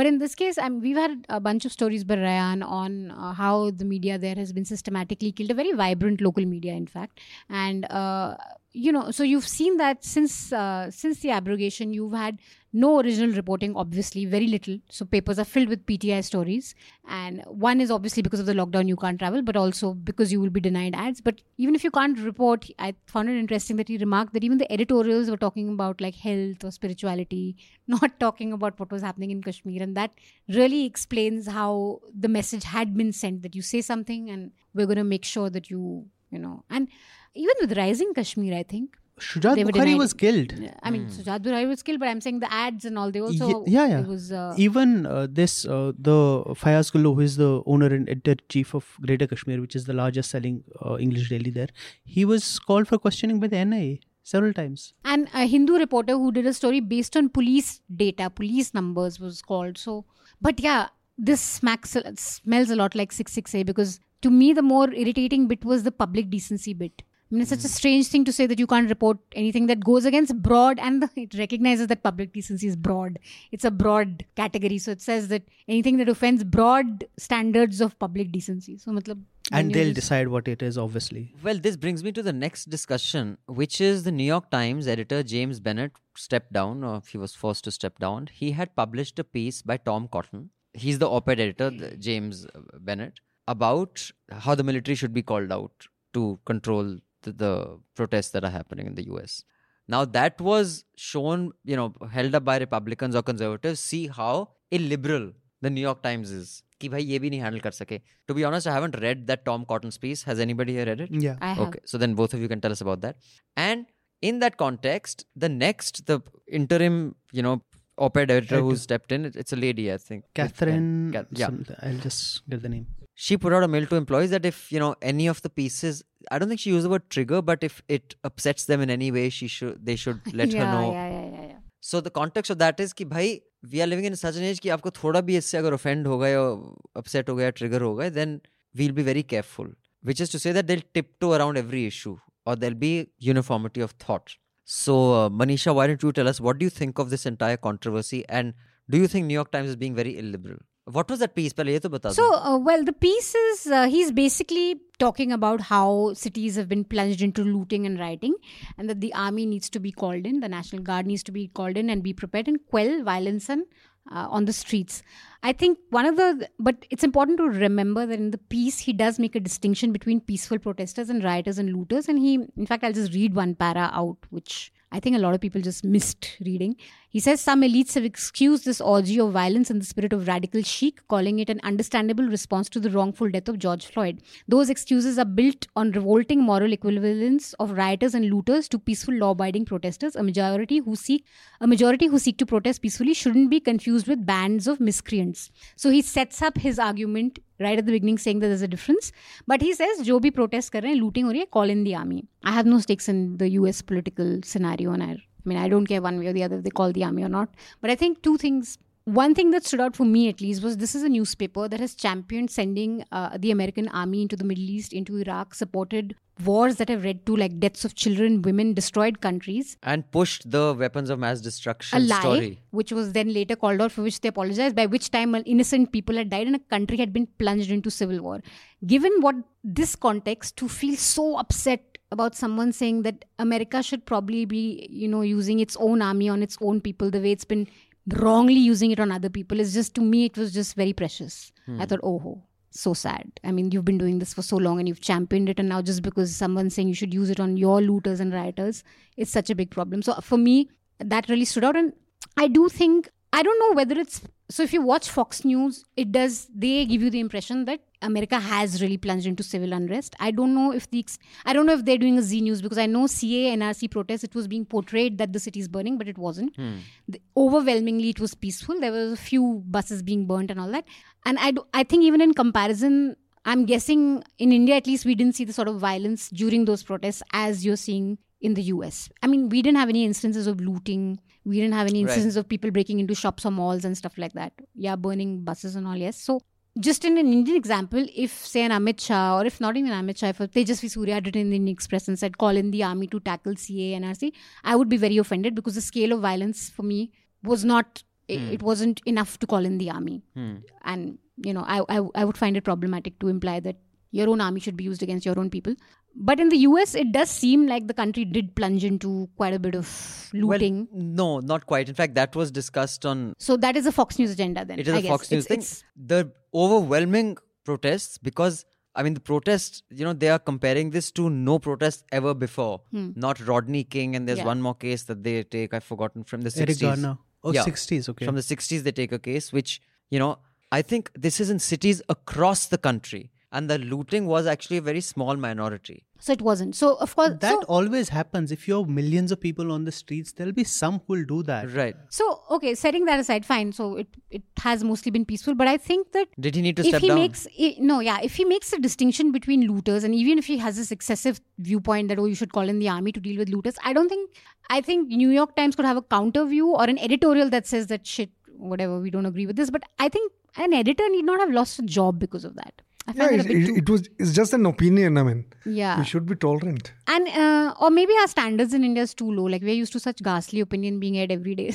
But in this case, I mean, we've had a bunch of stories by Rayan on uh, how the media there has been systematically killed, a very vibrant local media, in fact. And uh, you know, so you've seen that since uh, since the abrogation, you've had no original reporting, obviously, very little. So papers are filled with P T I stories. And one is obviously because of the lockdown, you can't travel, but also because you will be denied ads. But even if you can't report, I found it interesting that he remarked that even the editorials were talking about like health or spirituality, not talking about what was happening in Kashmir. And that really explains how the message had been sent, that you say something and we're going to make sure that you, you know, and even with Rising Kashmir, I think. Shujat Bukhari was killed. I mean, mm. Shujat Bukhari was killed, but I'm saying the ads and all, they also... Yeah, yeah. It was, uh, Even uh, this, uh, the Fayaz Gullo, who is the owner and editor-chief of Greater Kashmir, which is the largest selling uh, English daily there, he was called for questioning by the N I A several times. And a Hindu reporter who did a story based on police data, police numbers was called. So, but yeah, this smacks, smells a lot like six six A, because to me, the more irritating bit was the public decency bit. I mean, it's such a strange thing to say that you can't report anything that goes against broad, and the, it recognizes that public decency is broad. It's a broad category. So it says that anything that offends broad standards of public decency. So, matlab, and they'll just decide what it is, obviously. Well, this brings me to the next discussion, which is the New York Times editor James Bennett stepped down, or he was forced to step down. He had published a piece by Tom Cotton. He's the op-ed editor, James Bennett, about how the military should be called out to control The, the protests that are happening in the U S. Now that was shown, you know, held up by Republicans or conservatives. See how illiberal the New York Times is. Ki bhai ye bhi nahi handle kar sake. To be honest, I haven't read that Tom Cotton's piece. Has anybody here read it? Yeah. I have. Okay. So then both of you can tell us about that. And in that context, the next, the interim, you know, op-ed editor who stepped in, it's a lady, I think. Catherine. Catherine yeah. Some, I'll just get the name. She put out a mail to employees that if, you know, any of the pieces, I don't think she used the word trigger, but if it upsets them in any way, she should, they should let yeah, her know. Yeah, yeah, yeah, yeah. So the context of that is ki bhai, we are living in such an age ki aapko thoda bhi isse agar offend ho gaye or upset ho gaye, trigger ho gaye, then we'll be very careful. Which is to say that they'll tiptoe around every issue, or there'll be uniformity of thought. So uh, Manisha, why don't you tell us, what do you think of this entire controversy, and do you think New York Times is being very illiberal? What was that piece? Pehle ye to bata do. So, uh, well, the piece is, uh, he's basically talking about how cities have been plunged into looting and rioting, and that the army needs to be called in, the National Guard needs to be called in and be prepared and quell violence and, uh, on the streets. I think one of the, but it's important to remember that in the piece, he does make a distinction between peaceful protesters and rioters and looters. And he, in fact, I'll just read one para out, which I think a lot of people just missed reading. He says, some elites have excused this orgy of violence in the spirit of radical chic, calling it an understandable response to the wrongful death of George Floyd. Those excuses are built on revolting moral equivalents of rioters and looters to peaceful law-abiding protesters. A majority who seek, a majority who seek to protest peacefully shouldn't be confused with bands of miscreants. So he sets up his argument right at the beginning, saying that there's a difference. But he says, jo bhi protest kar rahe hain, looting ho rahi hai, call in the army. I have no stakes in the U S political scenario, and I, I mean, I don't care one way or the other if they call the army or not. But I think two things. One thing that stood out for me, at least, was this is a newspaper that has championed sending uh, the American army into the Middle East, into Iraq, supported wars that have led to like deaths of children, women, destroyed countries. And pushed the weapons of mass destruction a lie, story. Which was then later called out, for which they apologized, by which time innocent people had died and a country had been plunged into civil war. Given what this context, to feel so upset about someone saying that America should probably be, you know, using its own army on its own people, the way it's been wrongly using it on other people, is just, to me, it was just very precious. Hmm. I thought, oh, ho, so sad. I mean, you've been doing this for so long and you've championed it, and now just because someone's saying you should use it on your looters and rioters, it's such a big problem. So for me, that really stood out. And I do think, I don't know whether it's, so if you watch Fox News, it does, they give you the impression that America has really plunged into civil unrest. I don't know if the, I don't know if they're doing a Z News, because I know C A N R C protests, it was being portrayed that the city is burning, but it wasn't. Hmm. The, overwhelmingly, it was peaceful. There were a few buses being burnt and all that. And I, do, I think even in comparison, I'm guessing in India, at least, we didn't see the sort of violence during those protests as you're seeing in the U S. I mean, we didn't have any instances of looting. We didn't have any instances right. of people breaking into shops or malls and stuff like that. Yeah, burning buses and all, yes. So, just in an Indian example, if say an Amit Shah, or if not even Amit Shah, if Tejasvi Surya had written in the Indian Express and said, call in the army to tackle C A N R C, I would be very offended, because the scale of violence for me was not, mm. it wasn't enough to call in the army. Mm. And, you know, I, I I would find it problematic to imply that your own army should be used against your own people. But in the U S, it does seem like the country did plunge into quite a bit of looting. Well, no, not quite. In fact, that was discussed on... So that is a Fox News agenda then, It is I a guess. Fox News it's, thing. It's... The overwhelming protests, because, I mean, the protests, you know, they are comparing this to no protests ever before. Hmm. Not Rodney King, and there's yeah. one more case that they take, I've forgotten, from the sixties. Eric Garner. Oh, yeah. sixties, okay. From the sixties, they take a case, which, you know, I think this is in cities across the country. And the looting was actually a very small minority. So it wasn't. So, of course... That so, always happens. If you have millions of people on the streets, there'll be some who'll do that. Right. So, okay, setting that aside, fine. So, it, it has mostly been peaceful. But I think that... Did he need to if step he down? Makes, it, no, yeah. If he makes a distinction between looters, and even if he has this excessive viewpoint that, oh, you should call in the army to deal with looters, I don't think... I think New York Times could have a counter view or an editorial that says that, shit, whatever, we don't agree with this. But I think an editor need not have lost a job because of that. Yeah, it, it, it was. It's just an opinion. I mean, yeah, we should be tolerant. And uh, or maybe our standards in India is too low. Like, we're used to such ghastly opinion being aired every day.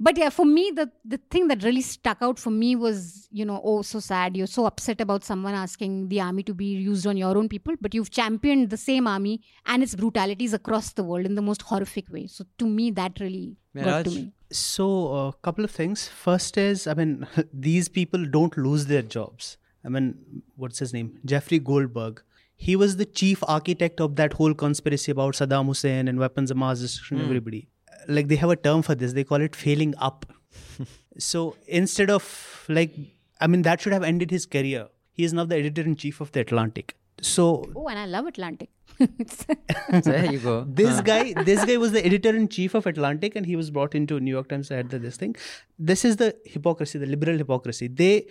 But yeah, for me, the the thing that really stuck out for me was, you know, oh, so sad. You're so upset about someone asking the army to be used on your own people, but you've championed the same army and its brutalities across the world in the most horrific way. So to me, that really Mehraj. got to me. So a uh, couple of things. First is, I mean, these people don't lose their jobs. I mean, what's his name? Jeffrey Goldberg. He was the chief architect of that whole conspiracy about Saddam Hussein and weapons of mass destruction, mm. everybody. Like, they have a term for this. They call it failing up. So instead of, like, I mean, that should have ended his career. He is now the editor-in-chief of The Atlantic. So, oh, and I love Atlantic. There you go. This huh. guy, this guy was the editor-in-chief of Atlantic, and he was brought into New York Times. I had this thing. This is the hypocrisy, the liberal hypocrisy. They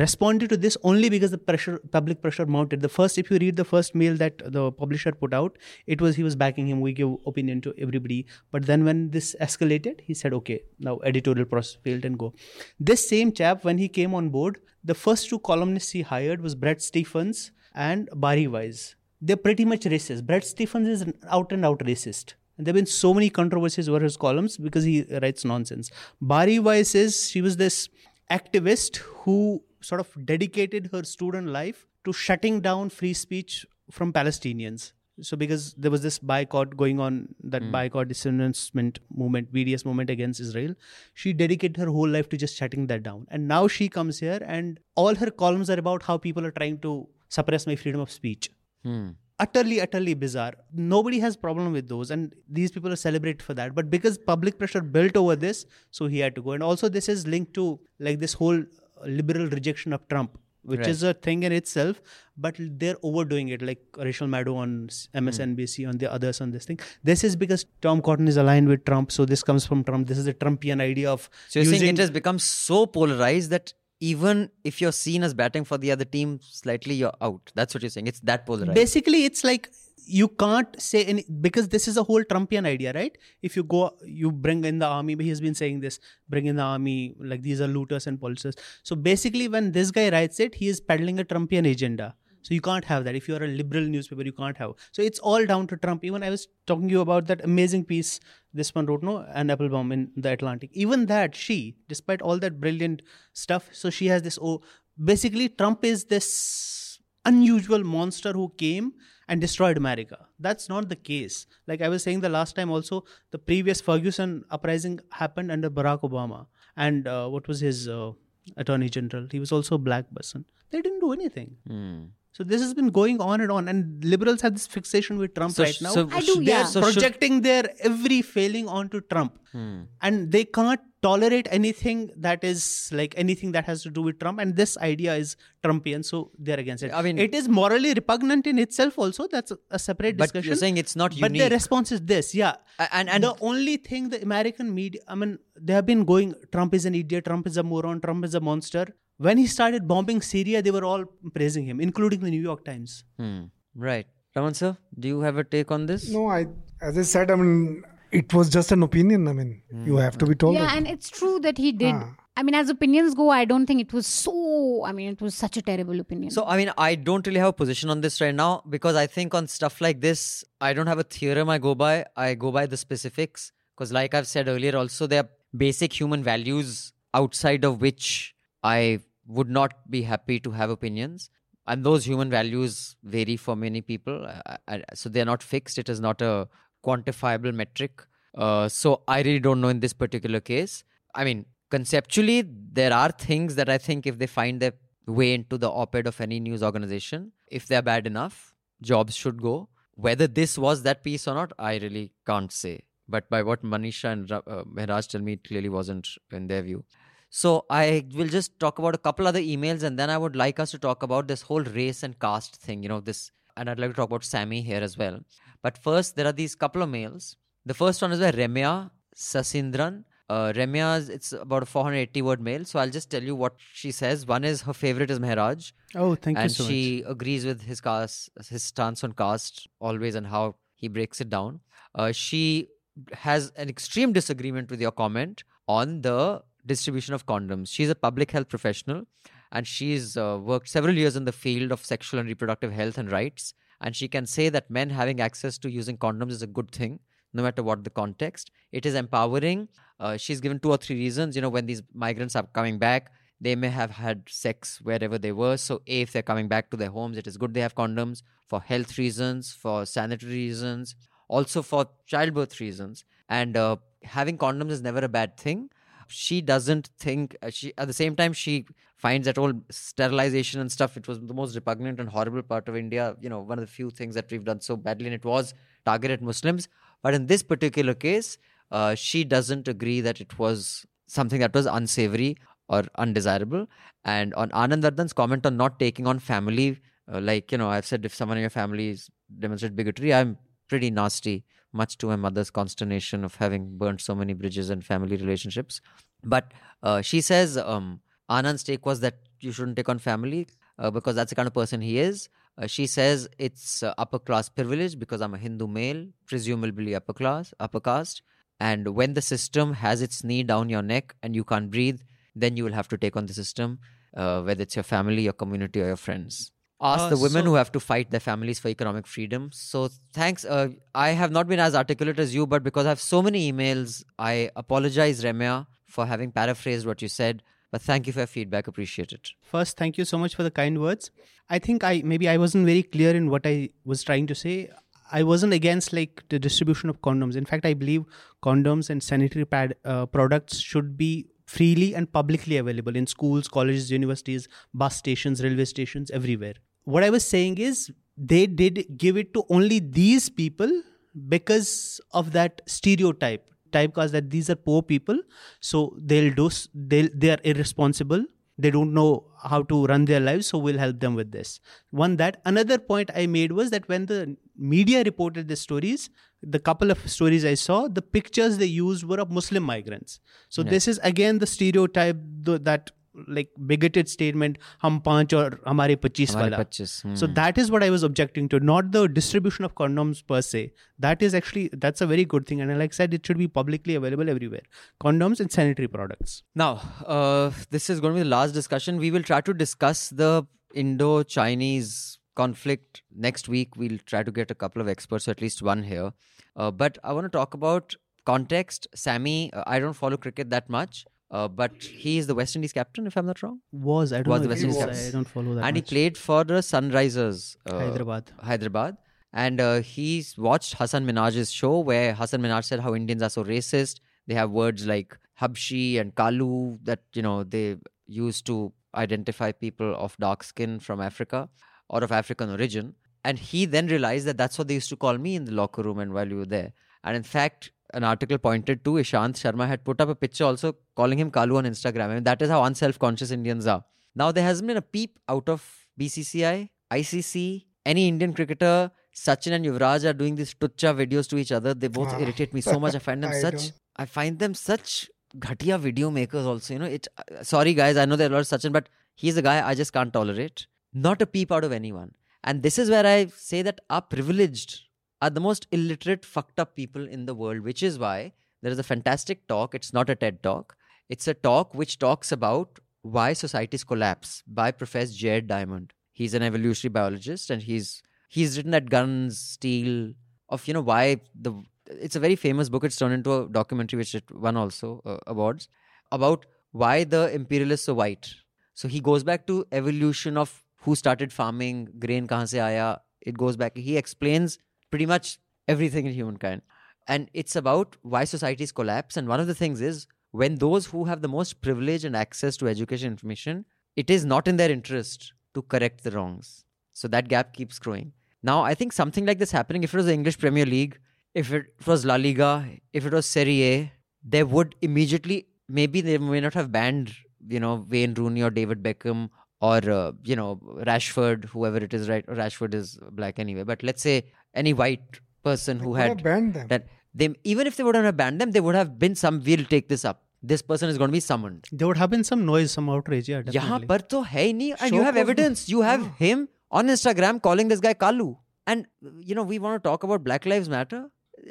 responded to this only because the pressure, public pressure mounted. The first, if you read the first mail that the publisher put out, it was he was backing him. We give opinion to everybody. But then when this escalated, he said, okay, now editorial process failed and go. This same chap, when he came on board, the first two columnists he hired was Bret Stephens and Barry Weiss. They're pretty much racist. Bret Stephens is an out and out racist. And there have been so many controversies over his columns because he writes nonsense. Barry Weiss is, she was this activist who sort of dedicated her student life to shutting down free speech from Palestinians. So because there was this boycott going on, that mm. boycott disarmament movement, B D S movement against Israel, she dedicated her whole life to just shutting that down. And now she comes here and all her columns are about how people are trying to suppress my freedom of speech. Hmm. Utterly, utterly bizarre. Nobody has problem with those, and these people are celebrated for that. But because public pressure built over this, so he had to go. And also this is linked to like this whole liberal rejection of Trump, which right. is a thing in itself, but they're overdoing it, like Rachel Maddow on M S N B C, hmm. on the others on this thing. This is because Tom Cotton is aligned with Trump, so this comes from Trump. This is the Trumpian idea of... So you're saying it has become so polarized that even if you're seen as batting for the other team slightly, you're out. That's what you're saying. It's that polarized. Basically, it's like you can't say any... Because this is a whole Trumpian idea, right? If you go, you bring in the army. He's been saying this. Bring in the army. Like, these are looters and policers. So basically, when this guy writes it, he is peddling a Trumpian agenda. So you can't have that. If you're a liberal newspaper, you can't have. So it's all down to Trump. Even I was talking to you about that amazing piece this one wrote, no, Anne Applebaum in The Atlantic. Even that, she, despite all that brilliant stuff, so she has this, oh, basically Trump is this unusual monster who came and destroyed America. That's not the case. Like I was saying the last time also, the previous Ferguson uprising happened under Barack Obama. And uh, what was his uh, attorney general? He was also a black person. They didn't do anything. Mm. So this has been going on and on, and liberals have this fixation with Trump so, right now. So, I do, they're yeah. so projecting should... their every failing onto Trump. Hmm. And they can't tolerate anything that is like anything that has to do with Trump. And this idea is Trumpian, so they're against it. I mean, it is morally repugnant in itself also. That's a separate but discussion. But you're saying it's not unique. But the response is this, yeah. And, and the only thing the American media, I mean, they have been going, Trump is an idiot, Trump is a moron, Trump is a monster. When he started bombing Syria, they were all praising him, including the New York Times. Hmm. Right. Raman sir, do you have a take on this? No, I, as I said, I mean, it was just an opinion. I mean, mm. you have to be told. Yeah, that. And it's true that he did. Ah. I mean, as opinions go, I don't think it was so, I mean, it was such a terrible opinion. So, I mean, I don't really have a position on this right now because I think on stuff like this, I don't have a theorem I go by. I go by the specifics because like I've said earlier also, there are basic human values outside of which I would not be happy to have opinions. And those human values vary for many people. I, I, so they're not fixed. It is not a quantifiable metric. Uh, so I really don't know in this particular case. I mean, conceptually, there are things that I think if they find their way into the op-ed of any news organization, if they're bad enough, jobs should go. Whether this was that piece or not, I really can't say. But by what Manisha and uh, Mehraj tell me, it clearly wasn't in their view. So I will just talk about a couple other emails, and then I would like us to talk about this whole race and caste thing, you know, this, and I'd like to talk about Sammy here as well. But first, there are these couple of mails. The first one is by Remya Sasindran. Uh, Remya, it's about a four hundred eighty word mail. So I'll just tell you what she says. One is her favorite is Mehraj. Oh, thank you so much. And she agrees with his caste, his stance on caste always and how he breaks it down. Uh, she has an extreme disagreement with your comment on the distribution of condoms. She's a public health professional and she's uh, worked several years in the field of sexual and reproductive health and rights. And she can say that men having access to using condoms is a good thing, no matter what the context. It is empowering. Uh, she's given two or three reasons. You know, when these migrants are coming back, they may have had sex wherever they were. So A, if they're coming back to their homes, it is good they have condoms for health reasons, for sanitary reasons, also for childbirth reasons. And uh, having condoms is never a bad thing. She doesn't think, she at the same time, she finds that whole sterilization and stuff, it was the most repugnant and horrible part of India. You know, one of the few things that we've done so badly, and it was targeted Muslims. But in this particular case, uh, she doesn't agree that it was something that was unsavory or undesirable. And on Anand Vardhan's comment on not taking on family, uh, like, you know, I've said if someone in your family demonstrates bigotry, I'm pretty nasty, much to my mother's consternation of having burnt so many bridges and family relationships. But uh, she says um, Anand's take was that you shouldn't take on family uh, because that's the kind of person he is. Uh, she says it's uh, upper class privilege because I'm a Hindu male, presumably upper class, upper caste. And when the system has its knee down your neck and you can't breathe, then you will have to take on the system, uh, whether it's your family, your community or your friends. Ask uh, the women so, who have to fight their families for economic freedom. So thanks. Uh, I have not been as articulate as you, but because I have so many emails, I apologize, Remya, for having paraphrased what you said. But thank you for your feedback. Appreciate it. First, thank you so much for the kind words. I think I maybe I wasn't very clear in what I was trying to say. I wasn't against like the distribution of condoms. In fact, I believe condoms and sanitary pad uh, products should be freely and publicly available in schools, colleges, universities, bus stations, railway stations, everywhere. What I was saying is they did give it to only these people because of that stereotype, typecast that these are poor people. So they'll do, they'll, they are irresponsible. They don't know how to run their lives. So we'll help them with this. One that another point I made was that when the media reported the stories, the couple of stories I saw, the pictures they used were of Muslim migrants. So yeah. This is again the stereotype the, that like bigoted statement, hum panch or hamare pachis wala. Hmm. So that is what I was objecting to, not the distribution of condoms per se. That is actually, that's a very good thing. And like I said, it should be publicly available everywhere. Condoms and sanitary products. Now, uh, this is going to be the last discussion. We will try to discuss the Indo-Chinese conflict next week. We'll try to get a couple of experts, or at least one here. Uh, but I want to talk about context. Sammy, uh, I don't follow cricket that much. Uh, but he is the West Indies captain, if I'm not wrong. Was, I don't was know. The West Indies was. Captain. I don't follow that And much. He played for the Sunrisers. Uh, Hyderabad. Hyderabad. And uh, he watched Hasan Minhaj's show where Hasan Minhaj said how Indians are so racist. They have words like Habshi and Kalu that, you know, they use to identify people of dark skin from Africa or of African origin. And he then realized that that's what they used to call me in the locker room and while we were there. And in fact, an article pointed to Ishan Sharma had put up a picture also calling him Kalu on Instagram. I mean, that is how unself-conscious Indians are. Now, there hasn't been a peep out of B C C I, I C C, any Indian cricketer. Sachin and Yuvraj are doing these tucha videos to each other. They both ah. irritate me so much. I find them I such... Don't. I find them such ghatiya video makers also. You know, it. Uh, sorry guys, I know there are a lot of Sachin, but he's a guy I just can't tolerate. Not a peep out of anyone. And this is where I say that our privileged are the most illiterate, fucked up people in the world, which is why there is a fantastic talk. It's not a TED talk. It's a talk which talks about why societies collapse by Professor Jared Diamond. He's an evolutionary biologist and he's he's written at guns, steel, of, you know, why the... It's a very famous book. It's turned into a documentary, which it won also uh, awards, about why the imperialists are white. So he goes back to evolution of who started farming, grain kahan se aaya, it goes back. He explains pretty much everything in humankind. And it's about why societies collapse. And one of the things is when those who have the most privilege and access to education information, it is not in their interest to correct the wrongs. So that gap keeps growing. Now, I think something like this happening, if it was the English Premier League, if it was La Liga, if it was Serie A, they would immediately, maybe they may not have banned, you know, Wayne Rooney or David Beckham or, uh, you know, Rashford, whoever it is, right? Rashford is black anyway. But let's say any white person who had... They banned them. That they, even if they wouldn't have banned them, they would have been some, we'll take this up. This person is going to be summoned. There would have been some noise, some outrage, yeah, definitely. Yahan par to hai nahi, and you have evidence. You have him on Instagram calling this guy Kalu. And, you know, we want to talk about Black Lives Matter.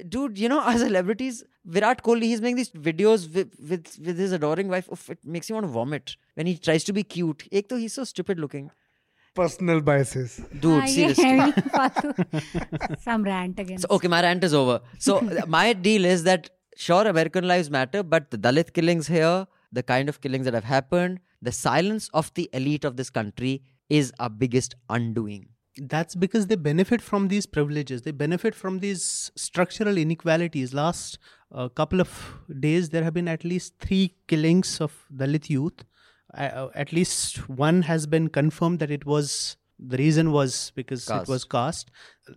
Dude, you know, our celebrities, Virat Kohli, he's making these videos with, with, with his adoring wife. Oof, it makes you want to vomit when he tries to be cute. Ek toh, he's so stupid looking. Personal biases. Dude, ah, seriously. Yeah. Some rant again. So, okay, my rant is over. So, my deal is that sure, American lives matter, but the Dalit killings here, the kind of killings that have happened, the silence of the elite of this country is our biggest undoing. That's because they benefit from these privileges. They benefit from these structural inequalities. Last uh, couple of days, there have been at least three killings of Dalit youth. Uh, at least one has been confirmed that it was... The reason was because caste. It was caste.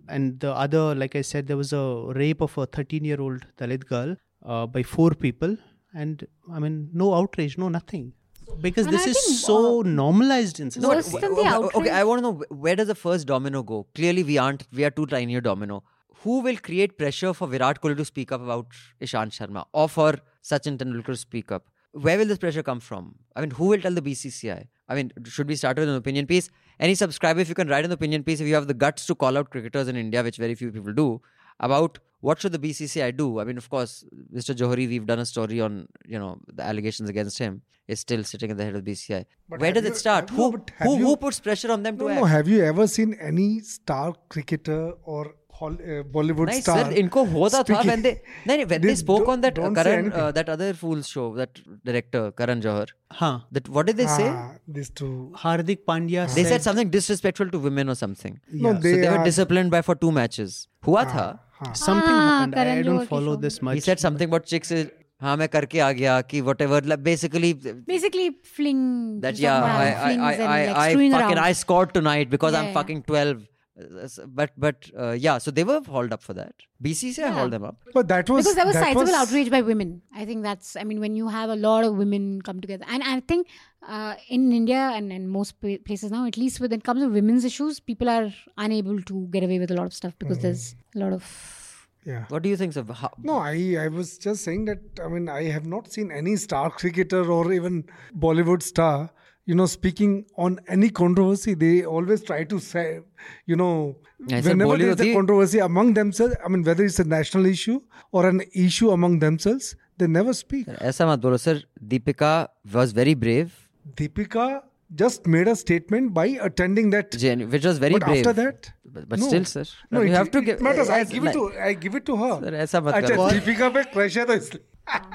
And the other, like I said, there was a rape of a thirteen-year-old Dalit girl uh, by four people. And I mean, no outrage, no nothing. Because and this I is think, so uh, normalized in society. Worse than the outrage. Okay, I want to know, where does the first domino go? Clearly, we aren't, we are too tiny a domino. Who will create pressure for Virat Kohli to speak up about Ishan Sharma? Or for Sachin Tendulkar to speak up? Where will this pressure come from? I mean, who will tell the B C C I? I mean, should we start with an opinion piece? Any subscriber, if you can write an opinion piece, if you have the guts to call out cricketers in India, which very few people do, about what should the B C C I do? I mean, of course, Mister Johari, we've done a story on, you know, the allegations against him, is still sitting at the head of the B C C I. But where does you, it start? Who, no, who, you, who puts pressure on them no, to act? No, have you ever seen any star cricketer or Bollywood nahin, star. Sir, inko hoda tha when they, nahin, when they, they spoke on that uh, Karan, uh, that other fool's show, that director Karan Johar. Huh. That what did they ah, say? These two. Hardik Pandya. Ah. They said something disrespectful to women or something. Yeah. No, they so they are... were disciplined by for two matches. Hua ah, tha. Ah. Something ah, happened. I, I don't follow this much. He said something about chicks. Haan, main karke aa gaya, ki whatever. Like basically, basically fling. That yeah, I I I I, like, I fucking around. I scored tonight because yeah. I'm fucking twelve. But but uh, yeah, so they were hauled up for that. B C C I yeah. hauled them up. But that was because there was sizable was... outrage by women. I think that's. I mean, when you have a lot of women come together, and I think uh, in India and in most places now, at least when it comes to women's issues, people are unable to get away with a lot of stuff because mm. there's a lot of. Yeah. What do you think, sir? How? No, I, I was just saying that. I mean, I have not seen any star cricketer or even Bollywood star. You know, speaking on any controversy, they always try to say, you know, I whenever there is a controversy among themselves, I mean, whether it's a national issue or an issue among themselves, they never speak. Aisa mat bolo, sir. Deepika was very brave. Deepika just made a statement by attending that. Gen- which was very but brave. But after that... But, but no, still, sir. No, you it, have to give... matters. I, I, give like, it to, I give it to her. Sir, aisa mat karo. Achha, Deepika pe pressure toh isliye.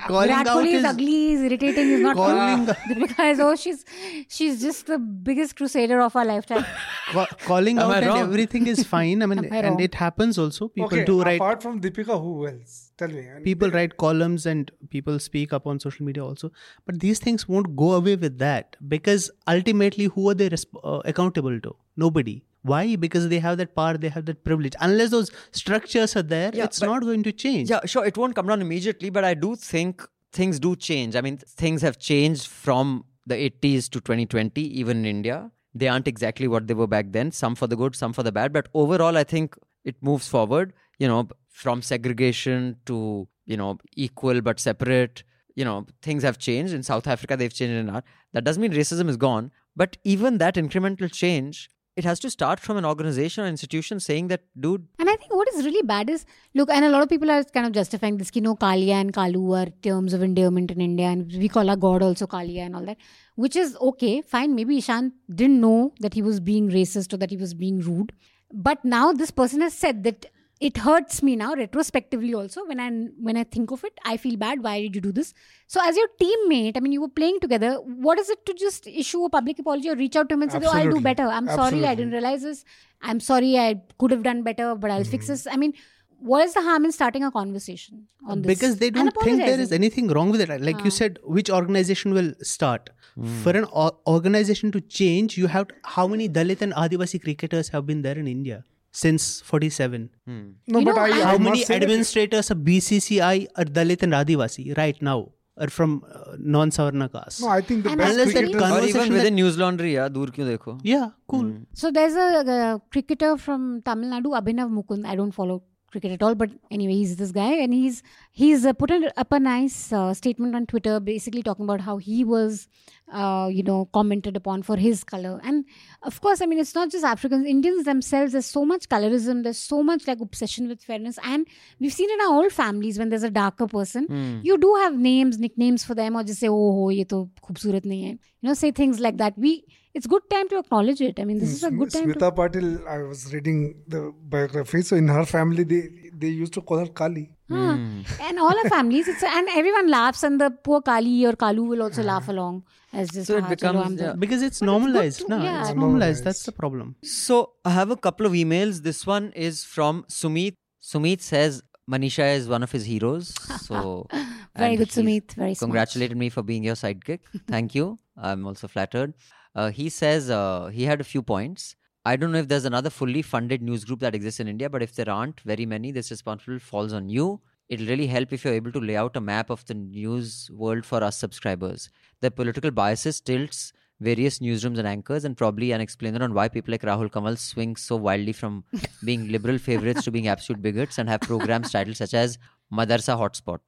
Virat Kohli is ugly, is irritating, he's not calling cool. The Deepika is, oh, she's, she's just the biggest crusader of our lifetime. Ca- calling Am out and everything is fine. I mean, Am and I it happens also. People okay, do apart write. Apart from Deepika, who else? Tell me. And people they, write columns and people speak up on social media also. But these things won't go away with that because ultimately, who are they resp- uh, accountable to? Nobody. Why? Because they have that power, they have that privilege. Unless those structures are there, yeah, it's but, not going to change. Yeah, sure, it won't come down immediately, but I do think things do change. I mean, things have changed from the eighties to twenty twenty, even in India. They aren't exactly what they were back then. Some for the good, some for the bad. But overall, I think it moves forward, you know, from segregation to, you know, equal but separate. You know, things have changed. In South Africa, they've changed in art. That doesn't mean racism is gone. But even that incremental change... It has to start from an organization or institution saying that, dude... And I think what is really bad is, look, and a lot of people are kind of justifying this, ki no, Kalia and Kalu are terms of endearment in India and we call our God also Kalia and all that, which is okay, fine. Maybe Ishan didn't know that he was being racist or that he was being rude. But now this person has said that it hurts me now retrospectively also. When I when I think of it, I feel bad. Why did you do this? So as your teammate, I mean, you were playing together. What is it to just issue a public apology or reach out to him and say, absolutely. Oh, I'll do better. I'm absolutely. Sorry, I didn't realize this. I'm sorry, I could have done better, but I'll mm-hmm. fix this. I mean, what is the harm in starting a conversation on this? Because they don't think there is anything wrong with it. Like uh. you said, which organization will start? Mm. For an o- organization to change, you have to, how many Dalit and Adivasi cricketers have been there in India? Since forty-seven. Hmm. No, you but know, I, how I many administrators of B C C I are Dalit and Adivasi right now? Or from uh, non-Savarna caste? No, I think the and best cricketers... Or even with the News Laundry, yeah, dur kyun dekho? Yeah, cool. Hmm. So there's a uh, cricketer from Tamil Nadu, Abhinav Mukund. I don't follow cricket at all, but anyway, he's this guy. And he's he's uh, put up a nice uh, statement on Twitter, basically talking about how he was, uh, you know, commented upon for his color. And of course, I mean, it's not just Africans. Indians themselves, there's so much colorism. There's so much like obsession with fairness. And we've seen in our old families, when there's a darker person, mm. you do have names, nicknames for them, or just say, oh, ho, ye to khubsurat nahi hai. You know, say things like that. We... It's good time to acknowledge it. I mean, this is a good time. Smita to... Patil, I was reading the biography. So in her family, they, they used to call her Kali. Huh. Mm. And all her families, it's and everyone laughs, and the poor Kali or Kalu will also laugh along. As just so it becomes yeah. because it's but normalized. It's no, yeah. it's normalized. That's the problem. So I have a couple of emails. This one is from Sumit. Sumit says Manisha is one of his heroes. So very good, Sumit. Very congratulated smart. Me for being your sidekick. Thank you. I'm also flattered. Uh, he says uh, he had a few points. I don't know if there's another fully funded news group that exists in India, but if there aren't very many, this responsibility falls on you. It'll really help if you're able to lay out a map of the news world for us subscribers. The political biases, tilts, various newsrooms and anchors, and probably an explainer on why people like Rahul Kamal swing so wildly from being liberal favourites to being absolute bigots and have programmes titled such as Madarsa Hotspot.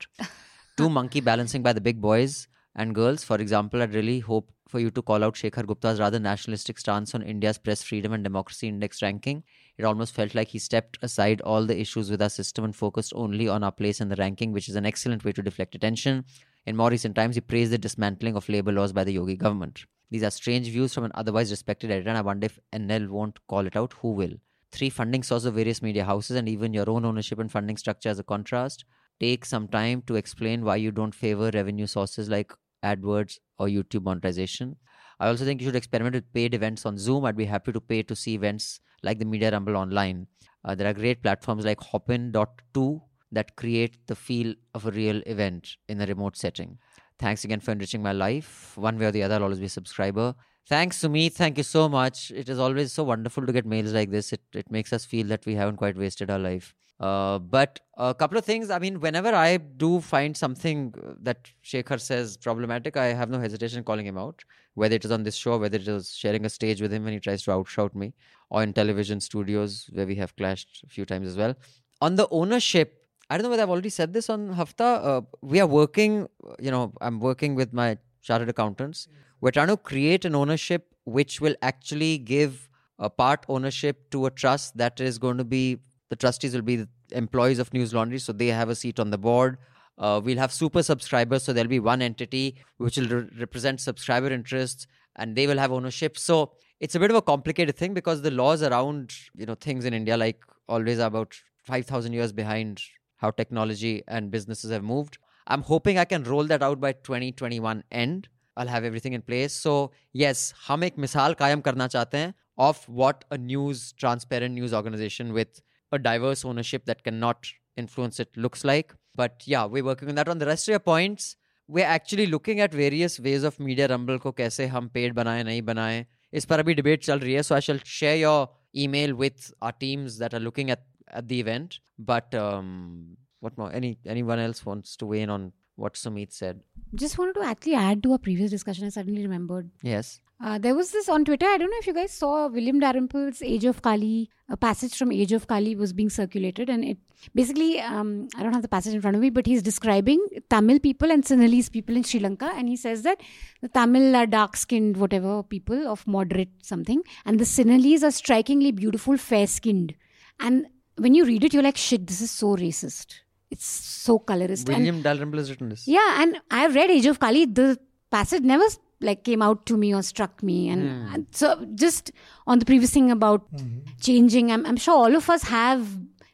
Two monkey balancing by the big boys and girls. For example, I'd really hope for you to call out Shekhar Gupta's rather nationalistic stance on India's Press Freedom and Democracy Index ranking. It almost felt like he stepped aside all the issues with our system and focused only on our place in the ranking, which is an excellent way to deflect attention. In more recent times, he praised the dismantling of labour laws by the Yogi government. These are strange views from an otherwise respected editor, and I wonder if N L won't call it out. Who will? Three funding sources of various media houses and even your own ownership and funding structure as a contrast. Take some time to explain why you don't favour revenue sources like AdWords or YouTube monetization. I also think you should experiment with paid events on Zoom. I'd be happy to pay to see events like the Media Rumble online. Uh, there are great platforms like Hopin dot two that create the feel of a real event in a remote setting. Thanks again for enriching my life. One way or the other, I'll always be a subscriber. Thanks, Sumit. Thank you so much. It is always so wonderful to get mails like this. It it makes us feel that we haven't quite wasted our life. Uh, but a couple of things, I mean, whenever I do find something that Shekhar says problematic, I have no hesitation calling him out, whether it is on this show, whether it is sharing a stage with him when he tries to outshout me, or in television studios where we have clashed a few times as well. On the ownership, I don't know whether I've already said this on Hafta. Uh, we are working, you know, I'm working with my chartered accountants. We're trying to create an ownership which will actually give a part ownership to a trust that is going to be the trustees will be the employees of News Laundry, so they have a seat on the board. Uh, we'll have super subscribers, so there'll be one entity which will re- represent subscriber interests, and they will have ownership. So it's a bit of a complicated thing because the laws around, you know, things in India like always are about five thousand years behind how technology and businesses have moved. I'm hoping I can roll that out by twenty twenty-one end. I'll have everything in place. So yes, hum ek misal kayam karna chahte hain of what a news, transparent news organization with a diverse ownership that cannot influence it looks like. But yeah, we're working on that. On the rest of your points, we're actually looking at various ways of Media Rumble ko kaise hum paid banaye, nahi banaye. Is par abhi debate chal rahi hai, so I shall share your email with our teams that are looking at, at the event. But um, what more? Any anyone else wants to weigh in on what Sumit said? Just wanted to actually add to our previous discussion. I suddenly remembered. Yes. Uh, there was this on Twitter, I don't know if you guys saw William Dalrymple's Age of Kali, a passage from Age of Kali was being circulated, and it basically, um, I don't have the passage in front of me, but he's describing Tamil people and Sinhalese people in Sri Lanka, and he says that the Tamil are dark-skinned, whatever, people of moderate something, and the Sinhalese are strikingly beautiful, fair-skinned. And when you read it, you're like, shit, this is so racist. It's so colorist. William Dalrymple has written this. Yeah, and I've read Age of Kali, the passage never... like came out to me or struck me. And, mm. and so just on the previous thing about mm-hmm. changing, I'm, I'm sure all of us have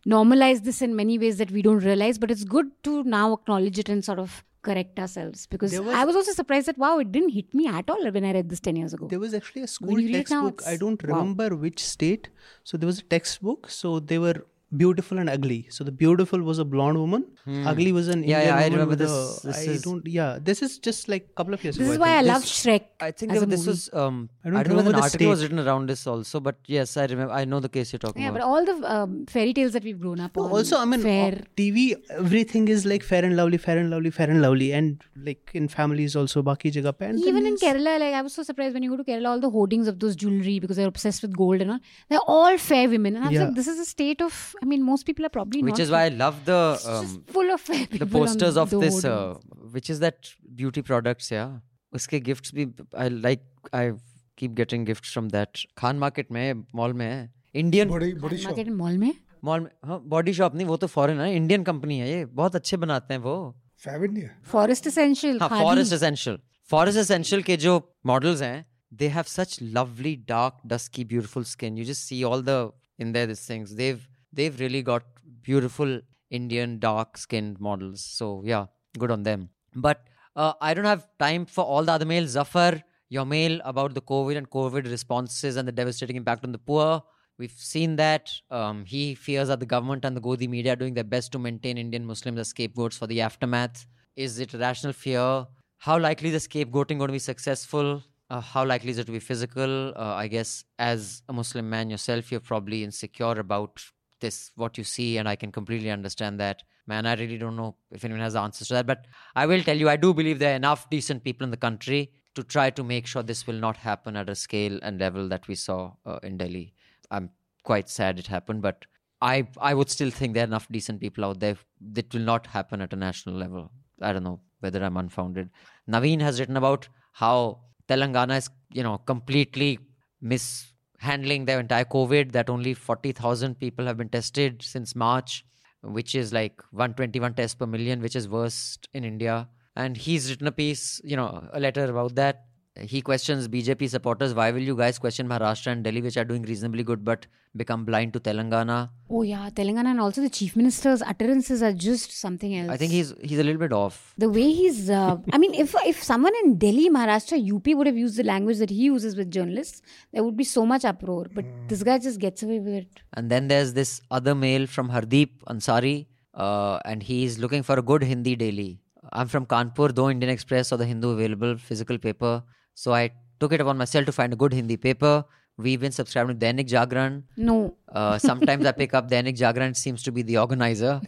normalize this in many ways that we don't realize, but it's good to now acknowledge it and sort of correct ourselves, because was, I was also surprised that wow, it didn't hit me at all when I read this ten years ago. There was actually a school textbook, I don't remember wow. which state, so there was a textbook, so they were beautiful and ugly. So the beautiful was a blonde woman, hmm. ugly was an Indian yeah, yeah, woman. I remember this. A, this I is, don't, yeah, this is just like a couple of years this ago. This is why I, I love this, Shrek. I think there, this movie. was, um, I don't, I don't know, know whether an article was written around this also, but yes, I remember, I know the case you're talking yeah, about. Yeah, but all the um, fairy tales that we've grown up no, on. Also, I mean, fair. T V, everything is like fair and lovely, fair and lovely, fair and lovely, and like in families also, baki jagah pe. Even in Kerala, like I was so surprised when you go to Kerala, all the hoardings of those jewelry, because they're obsessed with gold and all, they're all fair women. And I was yeah. like, this is a state of, I mean, most people are probably which not. Which is why I love the um, full of the posters of this, uh, which is that beauty products, yeah. Uske gifts bhi, I like, I keep getting gifts from that. Khan Market mein, mall mein hai. Indian body, body shop. Market mall mein? Mall mein, haan, body shop nahi, wo to foreign hai, Indian company hai ye. Bahut achhe banate hain wo. Favorite nahi hai. Forest Essential. Haan, Forest Essential. Forest Essential ke jo models hain, they have such lovely, dark, dusky, beautiful skin. You just see all the, in there, these things. They've They've really got beautiful Indian dark-skinned models. So, yeah, good on them. But uh, I don't have time for all the other mails. Zafar, your mail about the COVID and COVID responses and the devastating impact on the poor. We've seen that. Um, he fears that the government and the Godi media are doing their best to maintain Indian Muslims as scapegoats for the aftermath. Is it rational fear? How likely is the scapegoating going to be successful? Uh, how likely is it to be physical? Uh, I guess as a Muslim man yourself, you're probably insecure about this, what you see, and I can completely understand that. Man, I really don't know if anyone has answers to that, but I will tell you, I do believe there are enough decent people in the country to try to make sure this will not happen at a scale and level that we saw uh, in Delhi. I'm quite sad it happened, but I I would still think there are enough decent people out there that will not happen at a national level. I don't know whether I'm unfounded. Naveen has written about how Telangana is, you know, completely mis- handling their entire COVID, that only forty thousand people have been tested since March, which is like one hundred twenty-one tests per million, which is worst in India. And he's written a piece, you know, a letter about that. He questions B J P supporters, why will you guys question Maharashtra and Delhi, which are doing reasonably good, but become blind to Telangana? Oh yeah, Telangana, and also the Chief Minister's utterances are just something else. I think he's he's a little bit off. The way he's, uh, I mean, if if someone in Delhi, Maharashtra, U P would have used the language that he uses with journalists, there would be so much uproar, but mm. this guy just gets away with it. And then there's this other mail from Hardeep Ansari, uh, and he's looking for a good Hindi daily. I'm from Kanpur, though Indian Express or the Hindu available physical paper. So I took it upon myself to find a good Hindi paper. We've been subscribed to Dainik Jagran. No. Uh, sometimes I pick up Dainik Jagran. It seems to be the organizer.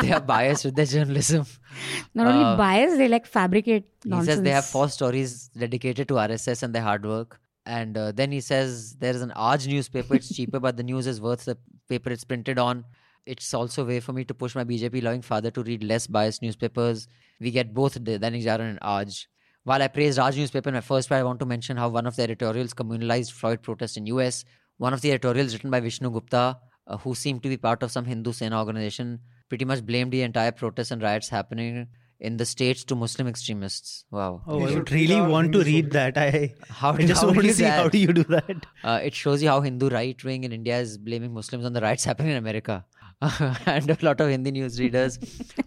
They are biased with their journalism. Not uh, only biased, they like fabricate nonsense. He says they have four stories dedicated to R S S and their hard work. And uh, then he says there is an Aaj newspaper. It's cheaper, but the news is worth the paper it's printed on. It's also a way for me to push my B J P-loving father to read less biased newspapers. We get both Dainik Jagran and Aaj. While I praised Raj newspaper in my first part, I want to mention how one of the editorials communalized Floyd protests in U S. One of the editorials written by Vishnu Gupta, uh, who seemed to be part of some Hindu Sena organization, pretty much blamed the entire protests and riots happening in the states to Muslim extremists. Wow. Oh, I would really want to read that. I, how I just want to see that. How do you do that. Uh, it shows you how Hindu right wing in India is blaming Muslims on the riots happening in America. And a lot of Hindi news readers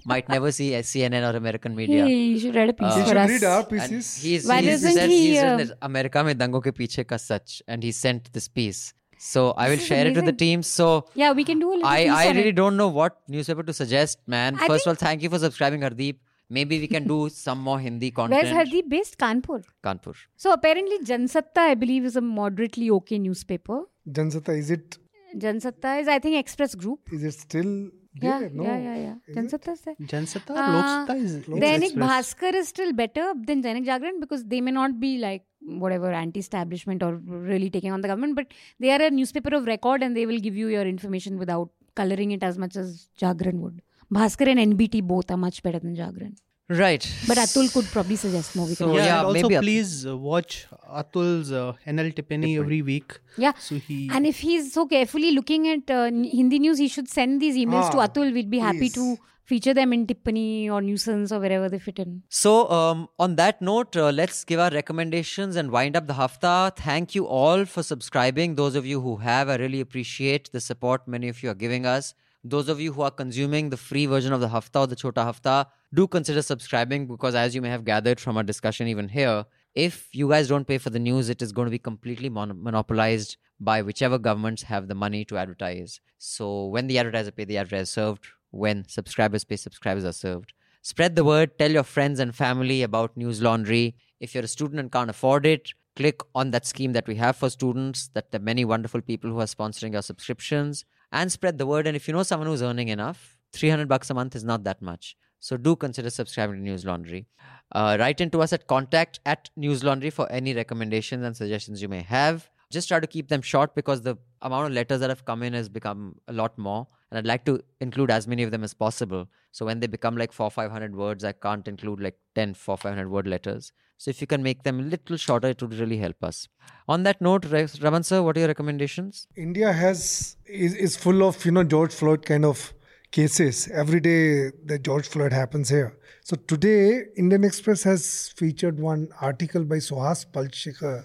might never see C N N or American media. Hey, you should read a piece uh, for us. You should read our pieces. He's, Why he's, doesn't said, he... Uh, he's America mein dango ke piche ka sach, and he sent this piece. So I will share amazing. It to the team. So yeah, we can do a little I, piece I on really it. Don't know what newspaper to suggest, man. I First think... of all, thank you for subscribing, Hardeep. Maybe we can do some more Hindi content. Where's Hardeep based? Kanpur. Kanpur. So apparently Jansatta, I believe, is a moderately okay newspaper. Jansatta, is it... Jansatta is, I think, Express Group. Is it still there? Yeah, no. yeah, yeah, yeah. Is Jansatta is there. Jansatta, uh, Loksatta is Express. Dainik Bhaskar is still better than Dainik Jagran because they may not be like whatever anti-establishment or really taking on the government, but they are a newspaper of record and they will give you your information without colouring it as much as Jagran would. Bhaskar and N B T both are much better than Jagran. Right. But Atul could probably suggest more. So, yeah, yeah, also maybe please uh, watch Atul's uh, N L Tippani every week. Yeah. So he... And if he's so carefully looking at uh, Hindi news, he should send these emails ah, to Atul. We'd be happy please. To feature them in Tippani or Nuisance or wherever they fit in. So um, on that note, uh, let's give our recommendations and wind up the Hafta. Thank you all for subscribing. Those of you who have, I really appreciate the support many of you are giving us. Those of you who are consuming the free version of the Hafta or the Chota Hafta, do consider subscribing, because as you may have gathered from our discussion even here, if you guys don't pay for the news, it is going to be completely mon- monopolized by whichever governments have the money to advertise. So when the advertiser pay, the advertiser is served. When subscribers pay, subscribers are served. Spread the word. Tell your friends and family about News Laundry. If you're a student and can't afford it, click on that scheme that we have for students, that the many wonderful people who are sponsoring your subscriptions, and spread the word. And if you know someone who's earning enough, three hundred bucks a month is not that much. So do consider subscribing to News Laundry. Uh, write into us at contact at News Laundry for any recommendations and suggestions you may have. Just try to keep them short, because the amount of letters that have come in has become a lot more, and I'd like to include as many of them as possible. So when they become like four hundred, five hundred words, I can't include like ten, four hundred, five hundred word letters. So if you can make them a little shorter, it would really help us. On that note, Raman sir, what are your recommendations? India has is, is full of, you know, George Floyd kind of cases. Every day that George Floyd happens here. So today, Indian Express has featured one article by Suhas Palshekhar.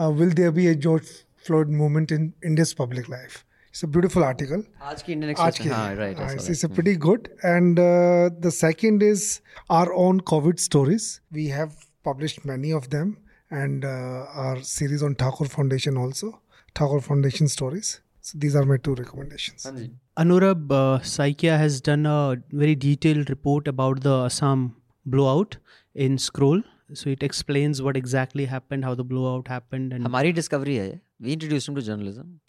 Uh, will there be a George Floyd movement in India's public life? It's a beautiful article. Aaj ki Indian Express. Aaj ki. Haan, right, uh, it's, it's a pretty good. And uh, the second is our own COVID stories. We have published many of them, and uh, our series on Thakur Foundation also. Thakur Foundation stories. So these are my two recommendations. Anji. Anurab uh, Saikia has done a very detailed report about the Assam blowout in Scroll. So it explains what exactly happened, how the blowout happened. And Hamari discovery hai. We introduced him to journalism.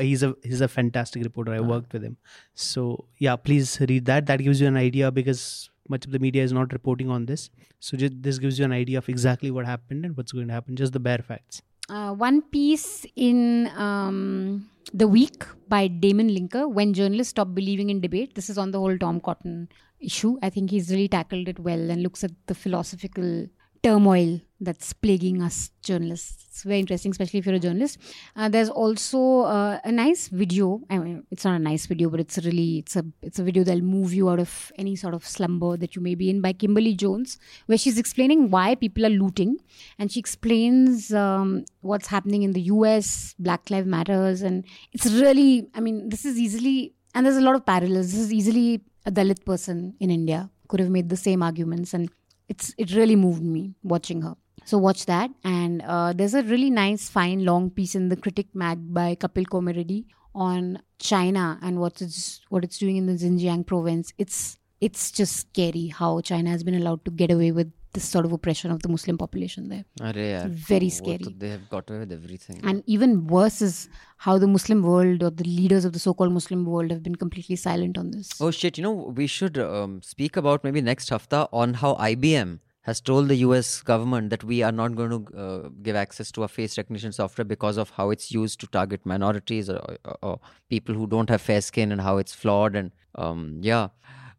he's a he's a fantastic reporter. I uh-huh. worked with him. So yeah, please read that. That gives you an idea, because much of the media is not reporting on this. So just, this gives you an idea of exactly what happened and what's going to happen. Just the bare facts. Uh, one piece in um, The Week by Damon Linker, When Journalists Stop Believing in Debate. This is on the whole Tom Cotton issue. I think he's really tackled it well and looks at the philosophical turmoil that's plaguing us journalists. It's very interesting, especially if you're a journalist. Uh, there's also uh, a nice video. I mean, it's not a nice video, but it's really, it's a, it's a video that'll move you out of any sort of slumber that you may be in, by Kimberly Jones, where she's explaining why people are looting. And she explains um, what's happening in the U S, Black Lives Matters. And it's really, I mean, this is easily, and there's a lot of parallels. This is easily a Dalit person in India could have made the same arguments, and it's it really moved me watching her. So watch that. And uh, there's a really nice, fine, long piece in The Critic Mag by Kapil Komaredi on China and what it's, what it's doing in the Xinjiang province. It's it's just scary how China has been allowed to get away with this sort of oppression of the Muslim population there. Arre, it's very scary. They have got away with everything. And even worse is how the Muslim world, or the leaders of the so-called Muslim world, have been completely silent on this. Oh shit, you know, we should um, speak about maybe next Hafta on how I B M has told the U S government that we are not going to uh, give access to our face recognition software because of how it's used to target minorities or, or, or people who don't have fair skin, and how it's flawed. And um, yeah.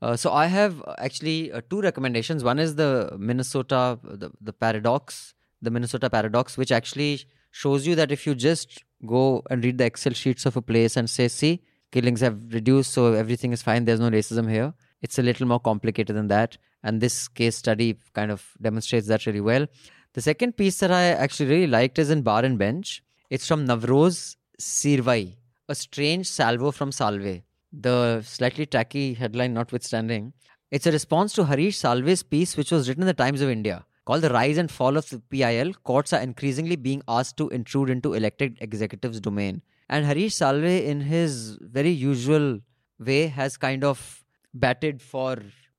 Uh, so I have actually uh, two recommendations. One is the Minnesota, the, the paradox, the Minnesota paradox, which actually shows you that if you just go and read the Excel sheets of a place and say, see, killings have reduced, so everything is fine, there's no racism here. It's a little more complicated than that. And this case study kind of demonstrates that really well. The second piece that I actually really liked is in Bar and Bench. It's from Navroz Sirvai, A Strange Salvo from Salve. The slightly tacky headline notwithstanding, it's a response to Harish Salve's piece, which was written in the Times of India, called The Rise and Fall of the P I L. Courts are increasingly being asked to intrude into elected executives' domain. And Harish Salve, in his very usual way, has kind of batted for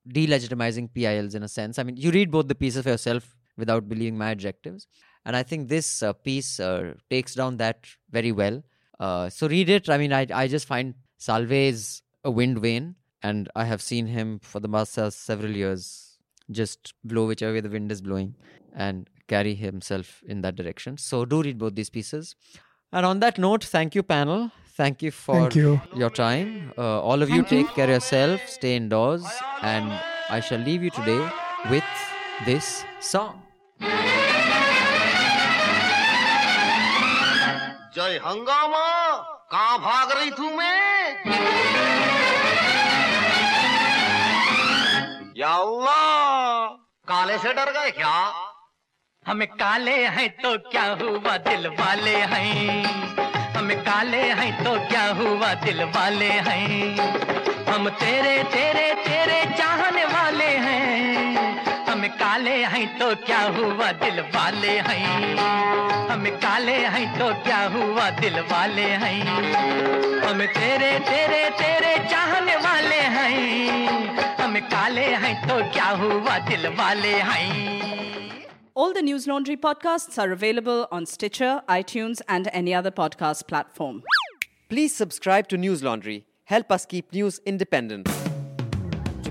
delegitimizing P I Ls in a sense. I mean, you read both the pieces for yourself without believing my adjectives. And I think this uh, piece uh, takes down that very well. Uh, so read it. I mean, I, I just find Salve is a wind vane, and I have seen him for the past several years just blow whichever way the wind is blowing and carry himself in that direction. So do read both these pieces. And on that note, thank you, panel. Thank you for thank you. your time. Uh, all of you, take care of yourself, stay indoors, and I shall leave you today with this song. Jai Hangama, kahan bhaag rahi thu main? या अल्लाह, काले से डर गए क्या? हम काले हैं तो क्या हुआ, दिल वाले हैं। हम काले हैं तो क्या हुआ दिल वाले हैं, हम तेरे तेरे तेरे चाहने वाले हैं, हम काले हैं तो क्या हुआ दिल वाले हैं, हम काले हैं तो क्या हुआ दिल वाले हैं, हम तेरे तेरे तेरे चाहने वाले हैं, हम काले हैं तो क्या हुआ दिल वाले हैं. All the News Laundry podcasts are available on Stitcher, iTunes and any other podcast platform. Please subscribe to News Laundry. Help us keep news independent. To